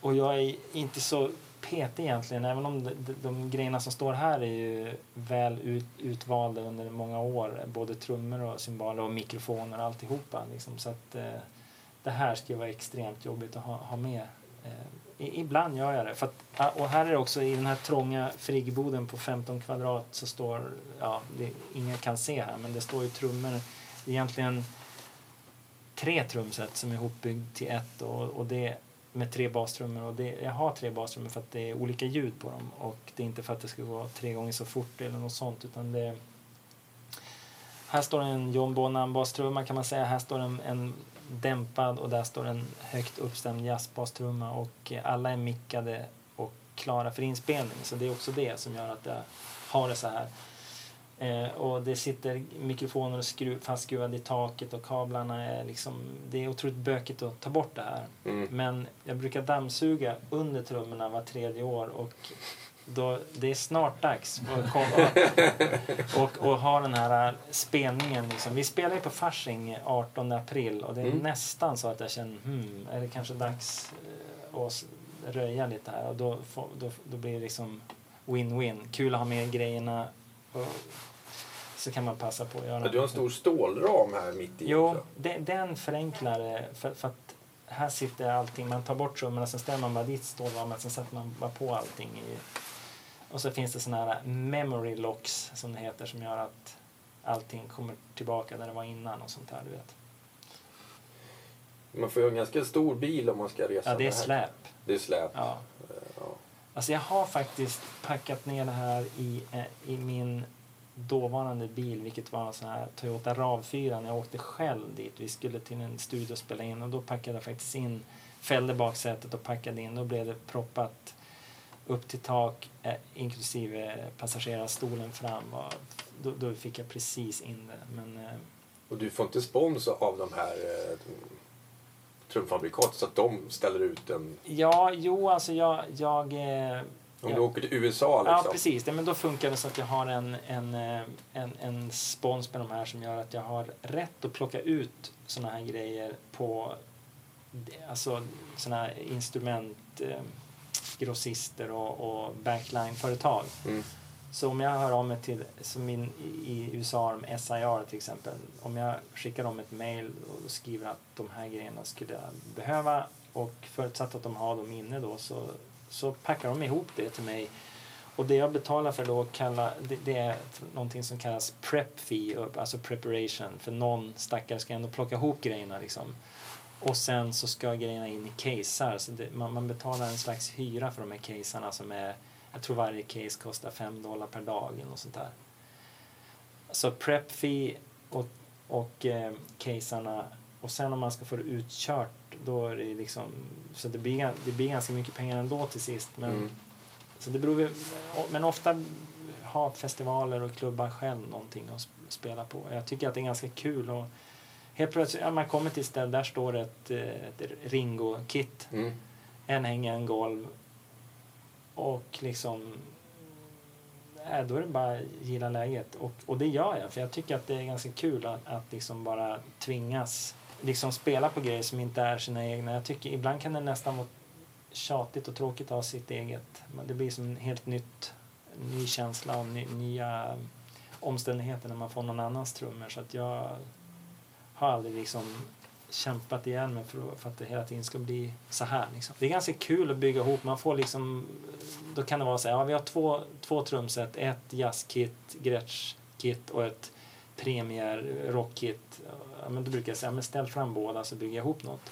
och jag är inte så petig egentligen, även om de grejerna som står här är ju väl utvalda under många år, både trummor och cymbaler och mikrofoner och alltihopa liksom. Så att det här ska vara extremt jobbigt att ha med. Ibland gör jag det, för att, och här är det också i den här trånga friggeboden på 15 kvadrat så står, ingen kan se här, men det står ju trummor, egentligen 3 trumset som är ihopbyggd till ett, och det med 3 bastrummor, och jag har 3 bastrummor för att det är olika ljud på dem, och det är inte för att det ska gå 3 gånger så fort eller något sånt, utan det här står en John Bonham bastrumma kan man säga, här står en dämpad, och där står en högt uppstämd jazzbastrumma, och alla är mickade och klara för inspelning, så det är också det som gör att jag har det så här. Och det sitter mikrofoner och fastskruvade i taket, och kablarna är liksom, det är otroligt bökigt att ta bort det här. Men jag brukar dammsuga under trummorna var 3:e år, och då, det är snart dags att komma och ha den här spelningen liksom. Vi spelar ju på Fasching 18 april och det är nästan så att jag känner är det kanske dags att röja lite här, och då blir det liksom win-win, kul att ha med grejerna. Så kan man passa på att göra. Men du har en stor stålram här mitt i. Jo, den förenklar, för att här sitter allting. Man tar bort rummen och sen ställer man bara dit stålramen, sen sätter man bara på allting i. Och så finns det såna här memory locks som det heter, som gör att allting kommer tillbaka där det var innan och sånt här, du vet. Man får ju en ganska stor bil om man ska resa. Ja, det är släp. Det är släp. Ja. Ja. Alltså jag har faktiskt packat ner det här i min dåvarande bil, vilket var en sån här Toyota RAV4. När jag åkte själv dit, vi skulle till en studio och spela in, och då packade jag faktiskt in, fällde baksätet och packade in, då blev det proppat upp till tak, inklusive passagerarstolen fram, och då fick jag precis in det. Men, och du får inte spons av de här trumfabrikat så att de ställer ut en... Ja, jo, alltså jag om du åker till USA liksom. Ja, precis. Men då funkar det så att jag har en spons med de här som gör att jag har rätt att plocka ut såna här grejer på, alltså såna här instrumentgrossister och backline-företag. Mm. Så om jag hör av mig till, som i USA om SIR till exempel, om jag skickar dem ett mail och skriver att de här grejerna skulle jag behöva, och förutsatt att de har dem inne då, så packar de ihop det till mig. Och det jag betalar för då det är någonting som kallas prep fee, alltså preparation, för någon stackare ska ändå plocka ihop grejerna liksom. Och sen så ska grejerna in i casear, så man betalar en slags hyra för de här casearna som är, jag tror varje case kostar $5 per dag eller något sånt där. Så prep fee och casearna, och sen om man ska få det utkört, då är det liksom, så det blir ganska mycket pengar ändå till sist, men så det beror, men ofta har festivaler och klubbar själv någonting att spela på. Jag tycker att det är ganska kul, och helt plötsligt man kommer till ställe där står det ett Ringo-kit, en hänger, en golv, och liksom då är det bara gilla läget, och det gör jag, för jag tycker att det är ganska kul att liksom bara tvingas liksom spela på grejer som inte är sina egna. Jag tycker ibland kan det nästan vara tjatigt och tråkigt av sitt eget, men det blir som en helt ny känsla och nya omständigheter när man får någon annans trummor. Så att jag har aldrig liksom kämpat igen med för att det hela tiden ska bli så här liksom. Det är ganska kul att bygga ihop. Man får liksom, då kan det vara så här, ja, vi har två trumset, ett jazzkit, gretsch-kit och ett premier rockkit. Ja, men då brukar jag säga, men ställ fram båda så bygger jag ihop något.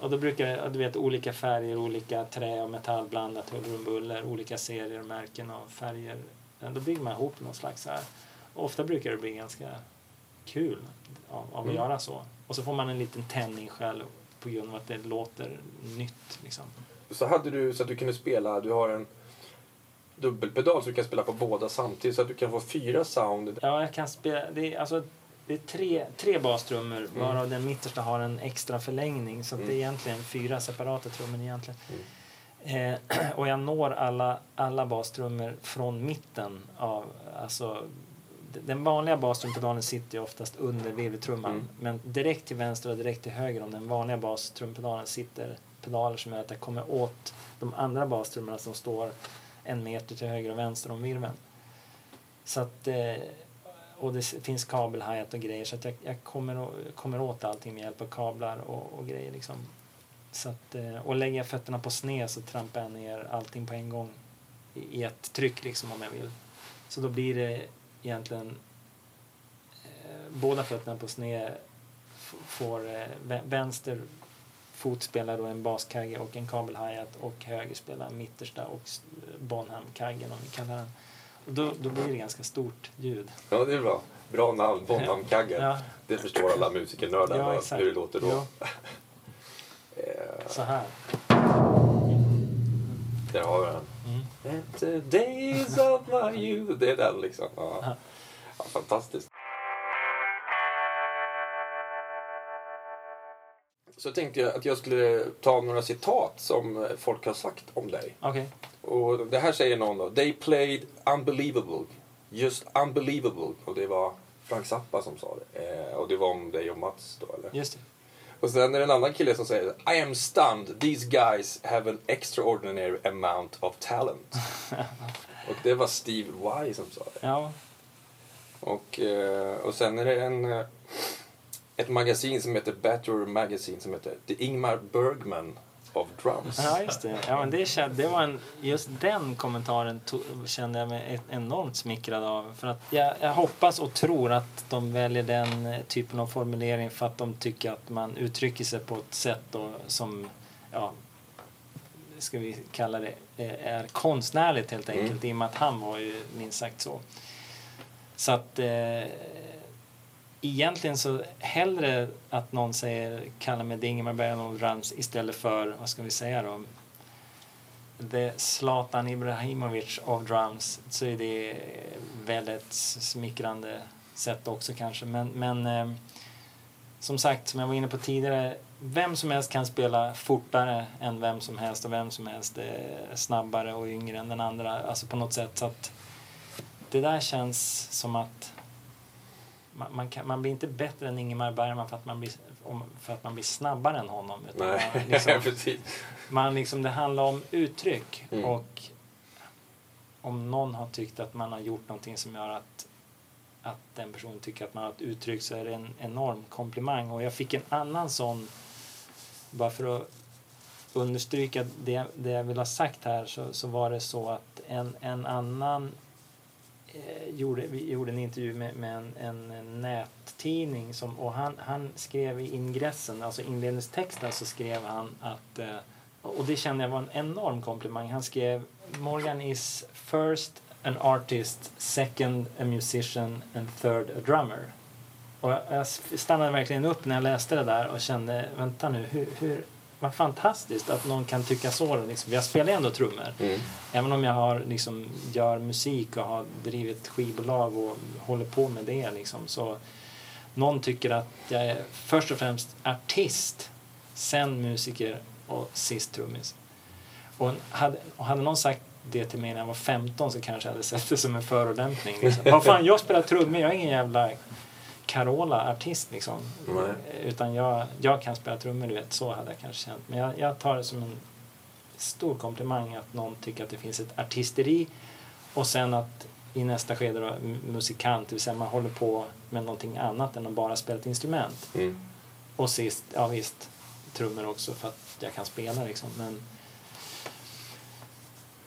Och då brukar jag, du vet, olika färger, olika trä och metall blandat, huller och buller, olika serier, märken och färger. Ja, då bygger man ihop någon slags så här. Och ofta brukar det bli ganska kul av att göra så. Och så får man en liten tändning själv på grund av att det låter nytt liksom. Så hade du, så att du kunde spela, du har en dubbelpedal så du kan spela på båda samtidigt, så att du kan få 4 sound. Ja, jag kan spela, det är tre bastrummor, varav den mittersta har en extra förlängning, så att det är egentligen 4 separata trummor egentligen. Och jag når alla bastrummor från mitten av, alltså den vanliga bastrumpedalen sitter ju oftast under virveltrumman, men direkt till vänster och direkt till höger om den vanliga bastrumpedalen sitter pedaler som gör att jag kommer åt de andra bastrummorna som står en meter till höger och vänster om virveln. Så att, och det finns kabelhajat och grejer, så att jag kommer åt allting med hjälp av kablar och grejer liksom. Så att, och lägger jag fötterna på sned så trampar jag ner allting på en gång i ett tryck liksom, om jag vill. Så då blir det egentligen båda fötterna på sned, får vänster fot spelar då en baskagge och en kabelhajat, och höger spelar mittersta och Bonham-kaggen om vi kallar den. Och då blir det ganska stort ljud. Ja, det är bra. Bra namn, Bonham-kaggen. Ja. Det förstår alla musikernördar, ja, hur det låter då. Ja. Så här. Där har vi den. The days of my youth. Det är den liksom. Ja. Ja, fantastiskt. Så tänkte jag att jag skulle ta några citat som folk har sagt om dig. Okej. Och det här säger någon då. They played unbelievable. Just unbelievable. Och det var Frank Zappa som sa det. Och det var om dig och Mats då, eller? Just det. Och sen är det en annan kille som säger I am stunned. These guys have an extraordinary amount of talent. Och det var Steve Wonder som sa det. Ja. Och sen är det ett magasin som heter Battery Magazine som heter The Ingmar Bergman of drums. Ja, just det. Ja, men det var just den kommentaren kände jag mig enormt smickrad av. För att jag hoppas och tror att de väljer den typen av formulering för att de tycker att man uttrycker sig på ett sätt då, som, ja, ska vi kalla det, är konstnärligt helt enkelt. I och med att han var ju minst sagt så. Så att egentligen så hellre att någon säger kalla mig Ingmar Bergman och Rams istället för, vad ska vi säga då, The Zlatan Ibrahimovic of drums, så är det väldigt smickrande sätt också kanske, men som sagt, som jag var inne på tidigare, vem som helst kan spela fortare än vem som helst, och vem som helst är snabbare och yngre än den andra, alltså på något sätt. Så att det där känns som att man blir inte bättre än Ingmar Bergman för att man blir snabbare än honom. Utan man, liksom, det handlar om uttryck. Och om någon har tyckt att man har gjort någonting som gör att den personen tycker att man har ett uttryck, så är det en enorm komplimang. Och jag fick en annan sån, bara för att understryka det jag vill ha sagt här, så var det så att en annan gjorde en intervju med en nättidning och han skrev i ingressen, alltså inledningstexten, så skrev han att, och det kände jag var en enorm komplimang, han skrev: Morgan is first an artist, second a musician and third a drummer. Och jag stannade verkligen upp när jag läste det där och kände, vänta nu, hur vad fantastiskt att någon kan tycka så. Liksom. Jag spelar ändå trummor. Även om jag har, liksom, gör musik och har drivit skivbolag och håller på med det. Liksom. Så någon tycker att jag är först och främst artist, sen musiker och sist trummis. Och hade någon sagt det till mig när jag var 15, så kanske jag hade sett det som en förolämpning. Liksom. Vad fan, jag spelar trummor, jag är ingen jävla Carola-artist liksom. Utan jag kan spela trummor, du vet, så hade jag kanske känt. Men jag tar det som en stor komplimang att någon tycker att det finns ett artisteri, och sen att i nästa skede då, musikant, det vill säga man håller på med någonting annat än att bara spela ett instrument. Och sist, ja visst, trummor också för att jag kan spela liksom, men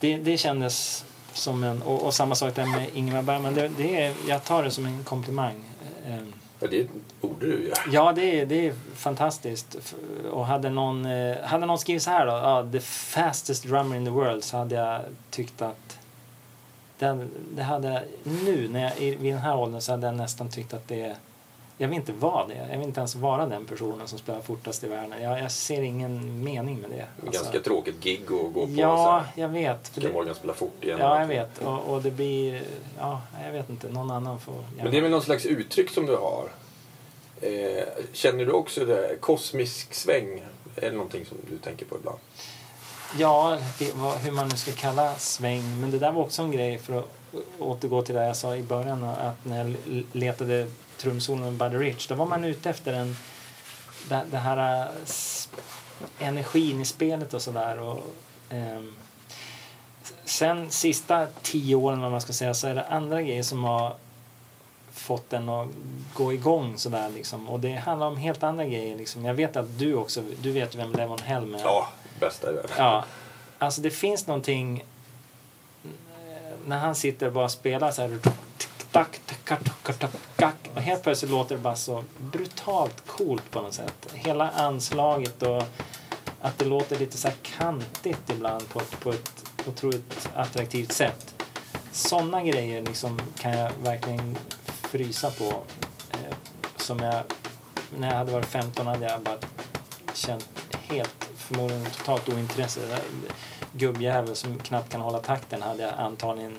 det kändes som en, och samma sak där med Ingmar Bergman, jag tar det som en komplimang. Ja, det borde du göra. Ja, det är fantastiskt. Och hade någon skrivit så här då, the fastest drummer in the world, så hade jag tyckt att det hade jag nu när jag vid den här åldern, så hade jag nästan tyckt att det, jag vill inte vara det. Jag vill inte ens vara den personen som spelar fortast i världen. Jag ser ingen mening med det. Alltså, ganska tråkigt gig att gå på. Ja, jag vet. Ska Morgan spela fort igen? Ja, jag vet. Och det blir, ja, jag vet inte. Någon annan får... Men det är väl någon slags uttryck som du har. Känner du också det? Kosmisk sväng? Är det någonting som du tänker på ibland? Ja, hur man nu ska kalla sväng. Men det där var också en grej, för att återgå till det jag sa i början, att när jag letade trumsolen och Buddy Rich, då var man ute efter det här energin i spelet och sådär. Sen sista 10 åren, vad man ska säga, så är det andra grejer som har fått den att gå igång sådär liksom. Och det handlar om helt andra grejer liksom. Jag vet att du också, du vet vem Levon Helm är. Ja, bästa är det. Ja, alltså det finns någonting när han sitter och bara spelar så här, och helt plötsligt låter det bara så brutalt coolt på något sätt. Hela anslaget, och att det låter lite så här kantigt ibland på ett otroligt attraktivt sätt. Sådana grejer liksom kan jag verkligen frysa på. Som jag, när jag hade varit 15, hade jag bara känt helt, förmodligen totalt ointresse. Gubbjävel som knappt kan hålla takten hade jag antagligen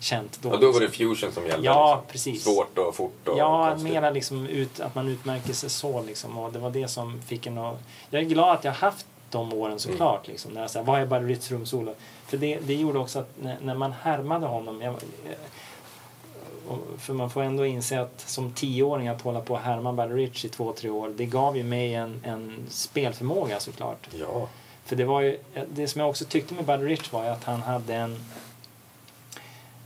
känt då. Ja, då var det fusion som gällde. Ja, precis. Svårt och fort och konstigt. Mera liksom att man utmärker sig så liksom, och det var det som fick en att... Jag är glad att jag haft de åren såklart liksom, när jag sa, vad är Buddy Rich trumsolo? För det gjorde också att när man härmade honom, för man får ändå inse att som 10-åring att hålla på och härma Buddy Rich i 2-3 år, det gav ju mig en spelförmåga såklart. Ja. För det var ju, det som jag också tyckte med Buddy Rich var ju att han hade en...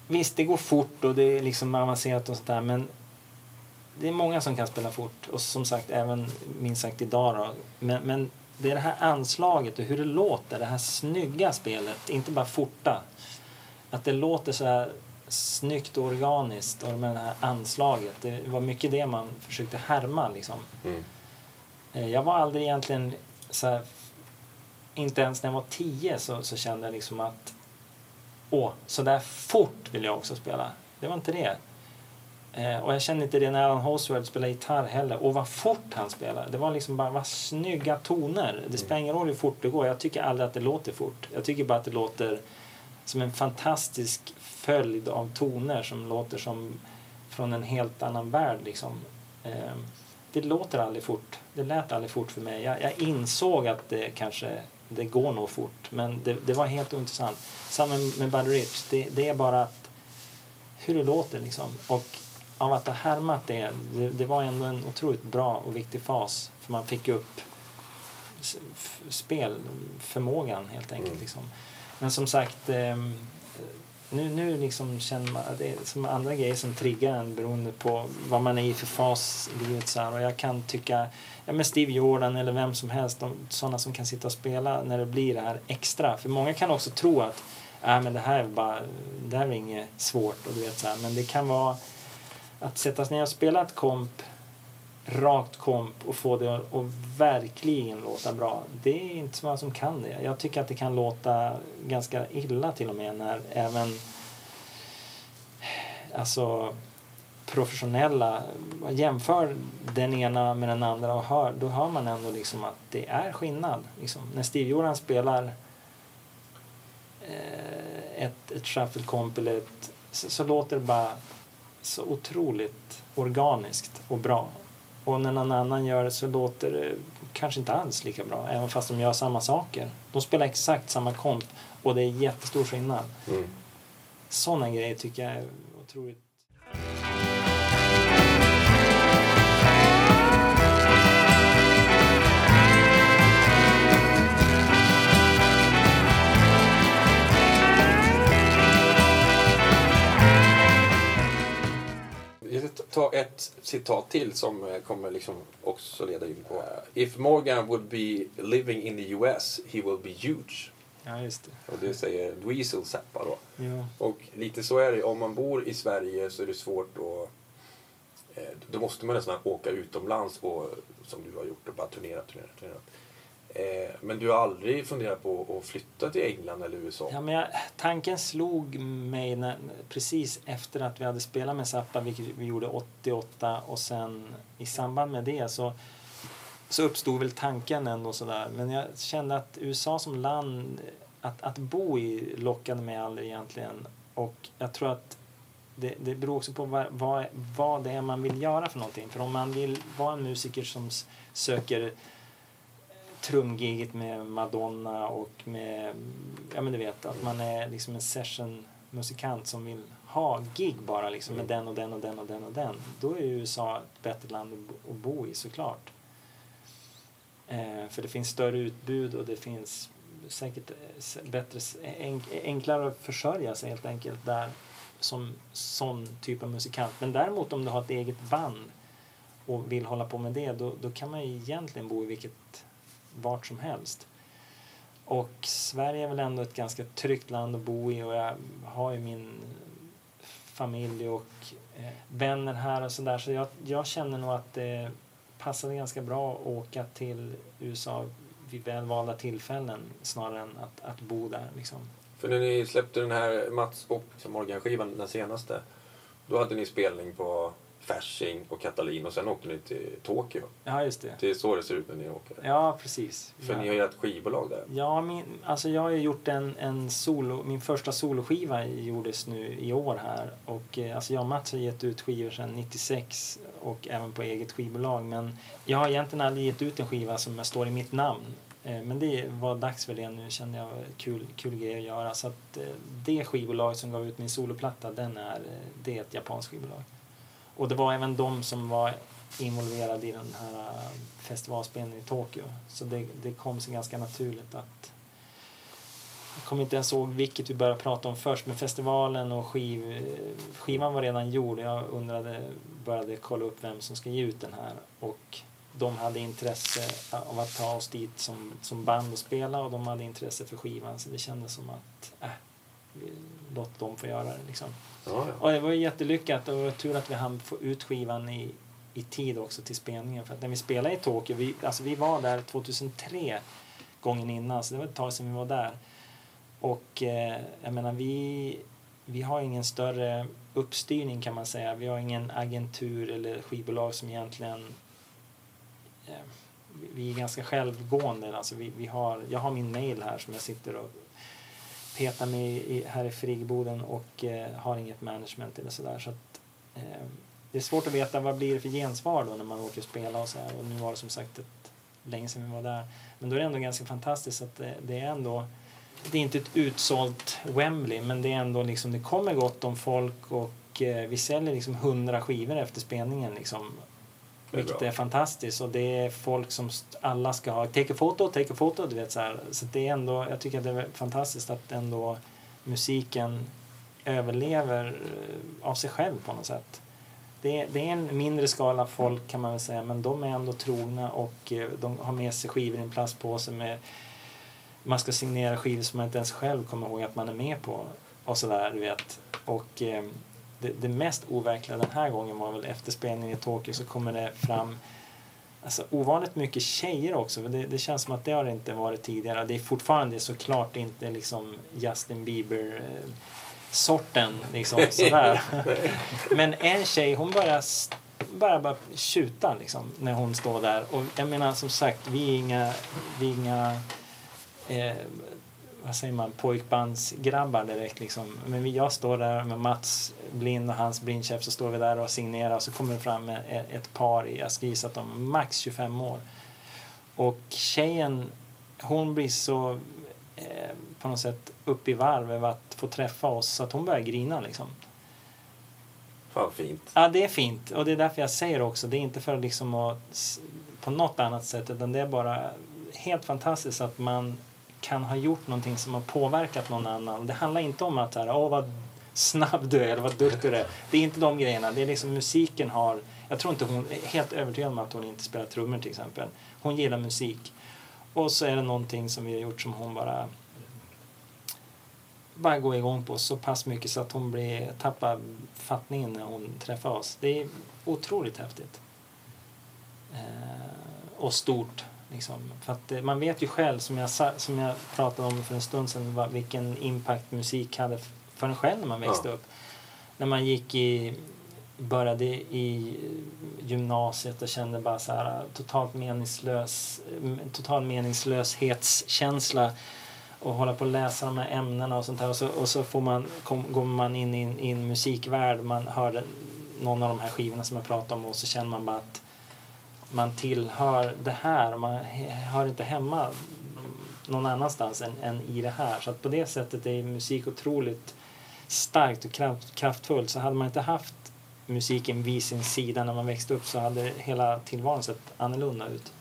Visst, det går fort och det är liksom avancerat och sådär, men det är många som kan spela fort, och som sagt, även minst sagt idag då. Men det är det här anslaget och hur det låter, det här snygga spelet, inte bara forta, att det låter så här snyggt och organiskt, och med det här anslaget, det var mycket det man försökte härma liksom. Jag var aldrig egentligen så här, inte ens när jag var 10 så kände jag liksom att så där fort vill jag också spela, det var inte det. Och jag kände inte det när Allan Holdsworth spelade gitarr heller. Och vad fort han spelade. Det var liksom bara, vad snygga toner. Det spelar ingen roll hur fort det går. Jag tycker aldrig att det låter fort. Jag tycker bara att det låter som en fantastisk följd av toner. Som låter som från en helt annan värld liksom. Det låter aldrig fort. Det lät aldrig fort för mig. Jag insåg att det kanske, det går nog fort. Men det var helt ointressant. Samma med Buddy Rich. Det är bara att, hur det låter liksom. Och av att ha härmat det var ändå en otroligt bra och viktig fas. För man fick upp spelförmågan helt enkelt. Liksom. Men som sagt, nu liksom känner man, det är som andra grejer som triggar en beroende på vad man är i för fas i livet. Så här. Och jag kan tycka, men Steve Jordan eller vem som helst, sådana som kan sitta och spela när det blir det här extra. För många kan också tro att men det här är inget svårt. Och du vet, så här. Men det kan vara att sätta sig ner och spela ett rakt komp och få det att verkligen låta bra. Det är inte så många som kan det. Jag tycker att det kan låta ganska illa till och med när även professionella jämför den ena med den andra och då hör man ändå liksom att det är skillnad. Liksom. När Steve Jordan spelar ett shuffle-komp eller så låter det bara så otroligt organiskt och bra. Och när någon annan gör det så låter det kanske inte alls lika bra. Även fast de gör samma saker. De spelar exakt samma komp. Och det är jättestor skillnad. Sådana grejer tycker jag är otroligt. Ta ett citat till som kommer liksom också leda in på. If Morgan would be living in the US, he will be huge. Ja, just det. Och det säger Dweezil Zappa då. Ja. Och lite så är det. Om man bor i Sverige så är det svårt att... Då måste man nästan åka utomlands och, som du har gjort, och bara turnera. Men du har aldrig funderat på att flytta till England eller USA? Ja, men tanken slog mig precis efter att vi hade spelat med Zappa, vilket vi gjorde 88, och sen i samband med det så uppstod väl tanken ändå sådär. Men jag kände att USA som land att bo i lockade mig aldrig egentligen, och jag tror att det beror också på vad det är man vill göra för någonting. För om man vill vara en musiker som söker trumgiget med Madonna och med, du vet, att man är liksom en sessionmusikant som vill ha gig bara liksom med den och den, då är ju USA ett bättre land att bo i såklart, för det finns större utbud och det finns säkert bättre, enklare att försörja sig helt enkelt där som sån typ av musikant. Men däremot om du har ett eget band och vill hålla på med det, då kan man ju egentligen bo i vart som helst. Och Sverige är väl ändå ett ganska tryggt land att bo i, och jag har ju min familj och vänner här och sådär, så jag känner nog att det passade ganska bra att åka till USA vid välvalda tillfällen snarare än att bo där liksom. För när ni släppte den här Mats och Morgan-skivan, den senaste, då hade ni spelning på Fasching och Katalin, och sen åkte ni till Tokyo. Ja, just det. Det är så det ser ut när ni åker. Ja, precis. För ni har ju ett skivbolag där. Ja, jag har ju gjort en solo, min första soloskiva gjordes nu i år här, och jag och Mats har gett ut skivor sedan 96 och även på eget skivbolag, men jag har egentligen aldrig gett ut en skiva som står i mitt namn, men det var dags för det nu, kände jag, kul grej att göra, så att det skivbolag som gav ut min soloplatta, det är ett japanskt skivbolag. Och det var även de som var involverade i den här festivalspelningen i Tokyo. Så det kom sig ganska naturligt att... Jag kommer inte ens ihåg vilket vi började prata om först. Men festivalen och skivan var redan gjord. Jag började kolla upp vem som ska ge ut den här. Och de hade intresse av att ta oss dit som band och spela, och de hade intresse för skivan, så det kändes som att låt dem få göra det liksom. Ja, ja. Och det var jättelyckat, och det var tur att vi hann få ut skivan i tid också till spelningen, för att när vi spelade i Tokyo, vi var där 2003 gången innan, så det var ett tag sedan vi var där, och jag menar vi har ingen större uppstyrning kan man säga, vi har ingen agentur eller skivbolag som egentligen vi är ganska självgående, alltså jag har min mail här som jag sitter och petar med här i friggeboden, och har inget management eller sådär, så att det är svårt att veta vad blir det för gensvar då när man åker och spelar och så här. Och nu var det som sagt länge sedan vi var där, men då är det ändå ganska fantastiskt att det är ändå, det är inte ett utsålt Wembley, men det är ändå liksom, det kommer gott om folk, och vi säljer liksom 100 skivor efter spelningen liksom. Vilket är fantastiskt, och det är folk som alla ska ha, take a photo, du vet så här. Så det är ändå, jag tycker att det är fantastiskt att ändå musiken överlever av sig själv på något sätt. Det är en mindre skala folk kan man väl säga, men de är ändå trogna, och de har med sig skivor i en plastpåse med, man ska signera skivor som man inte ens själv kommer ihåg att man är med på och sådär, du vet. Och det mest overkliga den här gången var väl efter spelningen i Tokyo, så kommer det fram alltså ovanligt mycket tjejer också. Det känns som att det har inte varit tidigare. Det är fortfarande såklart inte liksom Justin Bieber sorten liksom sådär. Men en tjej, hon bara tjuta liksom när hon står där, och jag menar som sagt, vi är inga vad säger man, pojkbandsgrabbar direkt liksom, men jag står där med Mats Blind och hans Blindchef, så står vi där och signerar, och så kommer det fram ett par, jag ska gissa att de är max 25 år, och tjejen, hon blir så på något sätt upp i varv över att få träffa oss, så att hon börjar grina liksom. Fan fint. Ja, det är fint, och det är därför jag säger också, det är inte för liksom att på något annat sätt, utan det är bara helt fantastiskt att man kan ha gjort någonting som har påverkat någon annan. Det handlar inte om att vad snabb du är eller vad duktig du är. Det är inte de grejerna. Det är liksom musiken har... Jag tror inte hon är helt övertygad om att hon inte spelar trummor till exempel. Hon gillar musik. Och så är det någonting som vi har gjort som hon bara går igång på så pass mycket så att hon tappar fattningen när hon träffar oss. Det är otroligt häftigt. Och stort. Liksom. För att man vet ju själv, som jag pratade om för en stund sedan, vilken impact musik hade för en själv när man växte upp. När man började i gymnasiet och kände bara så här total meningslöshetskänsla, och hålla på att läsa de här ämnena och sånt här, och så går man in i en musikvärld, man hör någon av de här skivorna som jag pratade om, och så känner man bara att man tillhör det här, man hör inte hemma någon annanstans än i det här, så att på det sättet är musik otroligt starkt och kraftfullt. Så hade man inte haft musiken vid sin sida när man växte upp, så hade hela tillvaron sett annorlunda ut.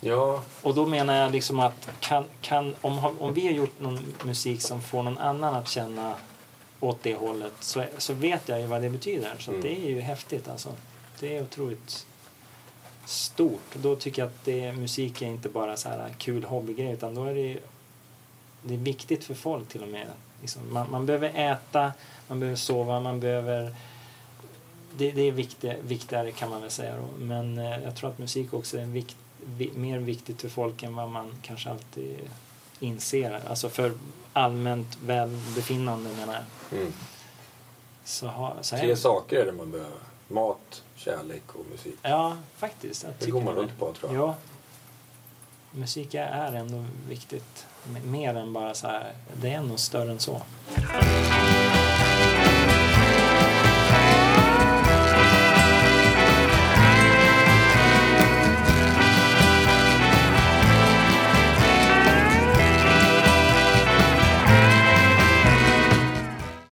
Ja. Och då menar jag liksom att om vi har gjort någon musik som får någon annan att känna åt det hållet, så vet jag ju vad det betyder, så att det är ju häftigt alltså. Det är otroligt stort. Då tycker jag att musik är inte bara så här kul hobbygrej, utan då är det är viktigt för folk till och med. Liksom, man behöver äta, man behöver sova, man behöver... Det är viktigare kan man väl säga då. Men jag tror att musik också är mer viktigt för folk än vad man kanske alltid inser. Alltså för allmänt välbefinnande menar jag. Mm. Så här. Tre saker är det man behöver. Mat, kärlek och musik. Ja, faktiskt. Det går man runt på, tror jag. Ja. Musik är ändå viktigt. Mer än bara så här. Det är ändå större än så.